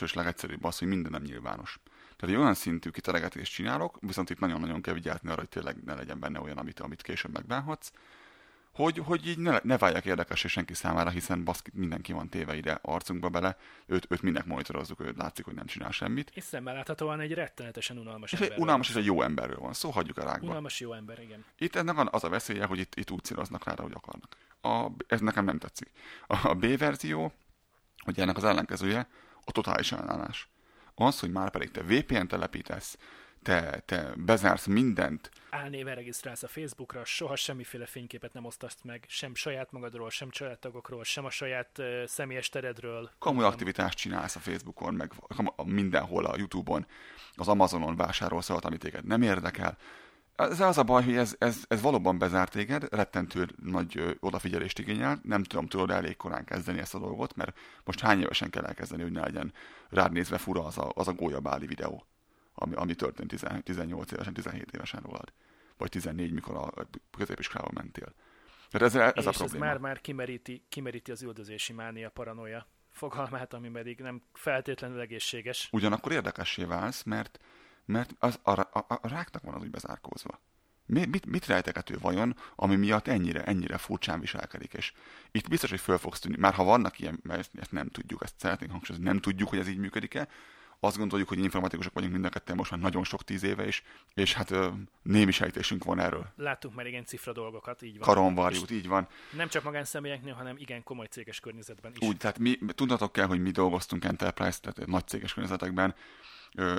és legegyszerűbb az, hogy minden nem nyilvános. Tehát egy olyan szintű kiteregetést csinálok, viszont itt nagyon-nagyon kell vigyázni arra, hogy tényleg ne legyen benne olyan, amit később megbánhatsz. hogy így ne váljak érdekes senki számára, hiszen baszki, mindenki van téve ide arcunkba bele, őt mindnek monitorozzuk, őt látszik, hogy nem csinál semmit. És szemmel láthatóan egy rettenetesen unalmas ember. Unalmas és egy jó emberről van szó, hagyjuk a rákba. Unalmas jó ember, igen. Itt ennek az a veszélye, hogy itt úgy szíroznak rá, hogy akarnak. Ez nekem nem tetszik. A B verzió, ugye ennek az ellenkezője, a totális ellenállás. Az, hogy már pedig te VPN telepítesz, te bezársz mindent. Álnéven regisztrálsz a Facebookra, soha semmiféle fényképet nem osztasz meg, sem saját magadról, sem családtagokról, sem a saját személyes teredről. Kamu aktivitást csinálsz a Facebookon, meg mindenhol a YouTube-on, az Amazonon vásárolsz olyat, amit téged nem érdekel. Ez az a baj, hogy ez valóban bezárt téged, rettentő nagy odafigyelést igényel, nem tudom tőled elég korán kezdeni ezt a dolgot, mert most hány évesen kell elkezdeni, hogy ne legyen rád nézve fura az a gólyabáli videó, ami történt 18 évesen, 17 évesen rólad, vagy 14, mikor a középiskolába mentél. Tehát ez a probléma. Ez már kimeríti az üldözési mánia, paranoia fogalmát, ami pedig nem feltétlenül egészséges. Ugyanakkor érdekessé válsz, mert a ráknak van az úgy bezárkózva. Mit rejtegető vajon, ami miatt ennyire furcsán viselkedik? És itt biztos, hogy föl fogsz tűnni. Már ha vannak ilyen, mert ezt nem tudjuk, ezt szeretnénk hangsúlyozni, nem tudjuk, hogy ez így működik-e. Azt gondoljuk, hogy informatikusok vagyunk mind a ketten most már nagyon sok 10 éve is, és hát némi sejtésünk van erről. Láttunk már igen cifra dolgokat, így van. Karonvarjút, így van. Nem csak magánszemélyeknél, hanem igen komoly céges környezetben is. Úgy, tehát mi tudnatok kell, hogy mi dolgoztunk enterprise, tehát nagy céges környezetekben,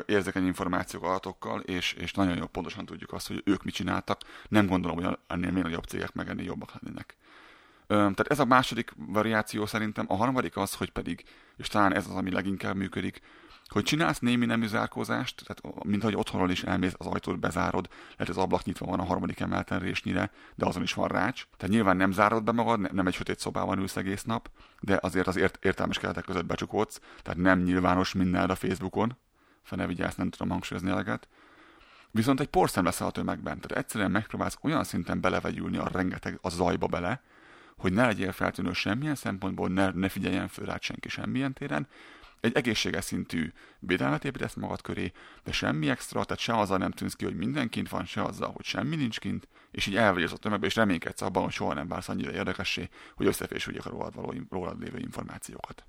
érzékeny információk adatokkal, és nagyon jól pontosan tudjuk azt, hogy ők mit csináltak. Nem gondolom, hogy ennél még nagyobb cégek meg ennél jobbak lennének. Tehát ez a második variáció szerintem. A harmadik az, hogy pedig, és talán ez az, ami leginkább működik, hogy csinálsz némi nemű zárkózást, tehát minthogy otthonról is elmész, az ajtót bezárod, lehet az ablak nyitva van a harmadik emeleten résnyire, de azon is van rács. Tehát nyilván nem zárod be magad, nem egy sötét szobában ülsz egész nap, de azért az értelmes keretek között becsukodsz, tehát nem nyilvános minden a Facebookon, fene vigyázz, nem tudom hangsúlyozni eleget. Viszont egy porszem leszel a tömegben, tehát egyszerűen megpróbálsz olyan szinten belevegyülni a rengeteg a zajba bele, hogy ne legyél feltűnő semmilyen szempontból, ne figyeljen föl rád senki semmilyen téren. Egy egészséges szintű védelmet építesz magad köré, de semmi extra, tehát se azzal nem tűnsz ki, hogy minden kint van, se azzal, hogy semmi nincs kint, és így elvegyülsz a tömegbe, és reménykedsz abban, hogy soha nem válsz annyira érdekessé, hogy összefésüljek a rólad lévő információkat.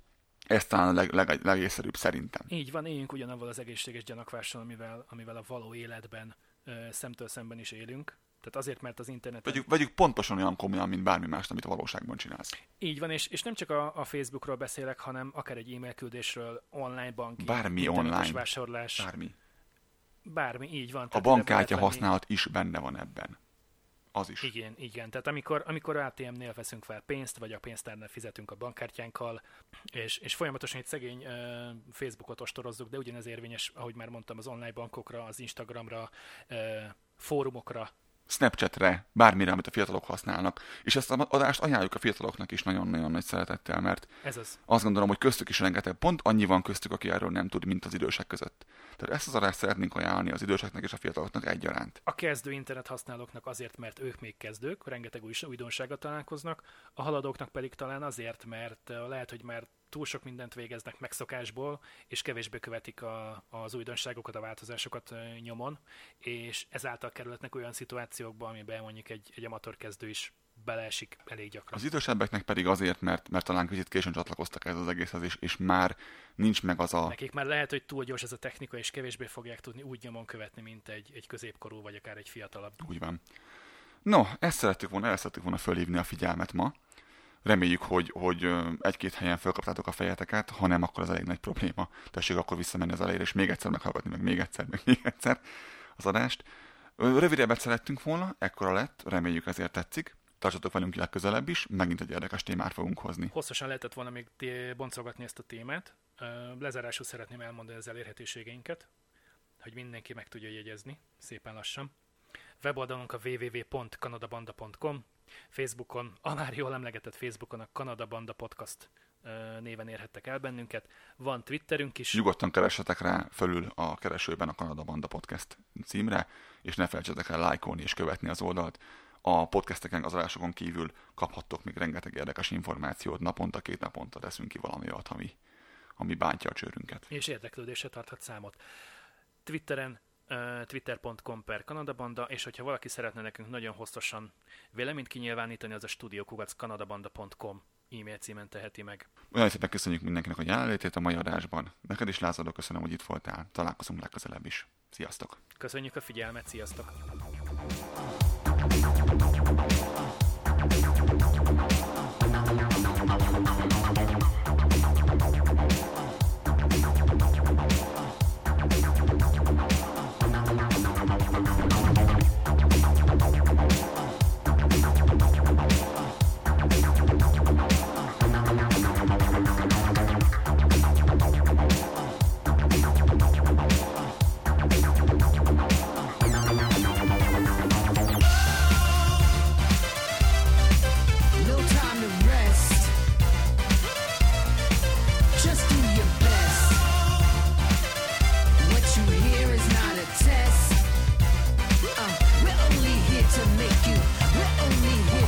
Ez talán a legészszerűbb szerintem. Így van, éljünk ugyanavval az egészséges gyanakvással, amivel a való életben szemtől szemben is élünk. Tehát azért, mert az interneten... Vegyük pontosan olyan komolyan, mint bármi mást, amit a valóságban csinálsz. Így van, és nem csak a Facebookról beszélek, hanem akár egy e-mail küldésről, online banking, bármi online vásárlás. Bármi, így van. A bankkártya használat is benne van ebben. Az is. Igen. Tehát amikor ATM-nél veszünk fel pénzt, vagy a pénztárnál fizetünk a bankkártyánkkal, és folyamatosan itt szegény Facebookot ostorozzuk, de ugyanez érvényes, ahogy már mondtam, az online bankokra, az Instagramra, fórumokra, Snapchatre, bármire, amit a fiatalok használnak. És ezt az adást ajánljuk a fiataloknak is nagyon-nagyon nagy szeretettel, mert azt gondolom, hogy köztük is rengeteg, pont annyi van köztük, aki erről nem tud, mint az idősek között. Tehát ezt az adást szeretnénk ajánlani az időseknek és a fiataloknak egyaránt. A kezdő internet használóknak azért, mert ők még kezdők, rengeteg újdonsággal találkoznak, a haladóknak pedig talán azért, mert lehet, hogy már túl sok mindent végeznek megszokásból, és kevésbé követik az újdonságokat, a változásokat nyomon, és ezáltal kerülhetnek olyan szituációkba, amiben mondjuk egy amatőr kezdő is beleesik elég gyakran. Az idősebbeknek pedig azért, mert talán kicsit későn csatlakoztak ez az egészhez, és már nincs meg az a... Nekik már lehet, hogy túl gyors ez a technika, és kevésbé fogják tudni úgy nyomon követni, mint egy középkorú, vagy akár egy fiatalabb. Úgy van. No, ezt szerettük volna fölhívni a figyelmet ma. Reméljük, hogy egy-két helyen felkaptátok a fejeteket, ha nem, akkor az elég nagy probléma. Tessék akkor visszamenni az elejére, és még egyszer meghallgatni, meg még egyszer az adást. Rövidebbet szerettünk volna, ekkora lett, reméljük ezért tetszik. Tartsatok velünk legközelebb is, megint egy érdekes témát fogunk hozni. Hosszasan lehetett volna még boncolgatni ezt a témát. Lezárásul szeretném elmondani az elérhetőségeinket, hogy mindenki meg tudja jegyezni, szépen lassan. Weboldalunk a www.kanadabanda.com, Facebookon, a már jól emlegetett Facebookon a Kanada Banda Podcast néven érhettek el bennünket. Van Twitterünk is. Nyugodtan keressetek rá fölül a keresőben a Kanada Banda Podcast címre, és ne felejtsetek el lájkolni és követni az oldalt. A podcasteken, az adásokon kívül kaphattok még rengeteg érdekes információt. Naponta, 2 naponta teszünk ki valami olyat, ami bántja a csőrünket. És érdeklődésre tarthat számot. Twitteren twitter.com/kanadabanda, és hogyha valaki szeretne nekünk nagyon hosszasan véleményt kinyilvánítani, az a studio@kanadabanda.com e-mail címen teheti meg. Olyan szépen köszönjük mindenkinek a jelenlétét a mai adásban. Neked is, Lázadó, köszönöm, hogy itt voltál. Találkozunk legközelebb is. Sziasztok! Köszönjük a figyelmet, sziasztok!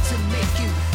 To make you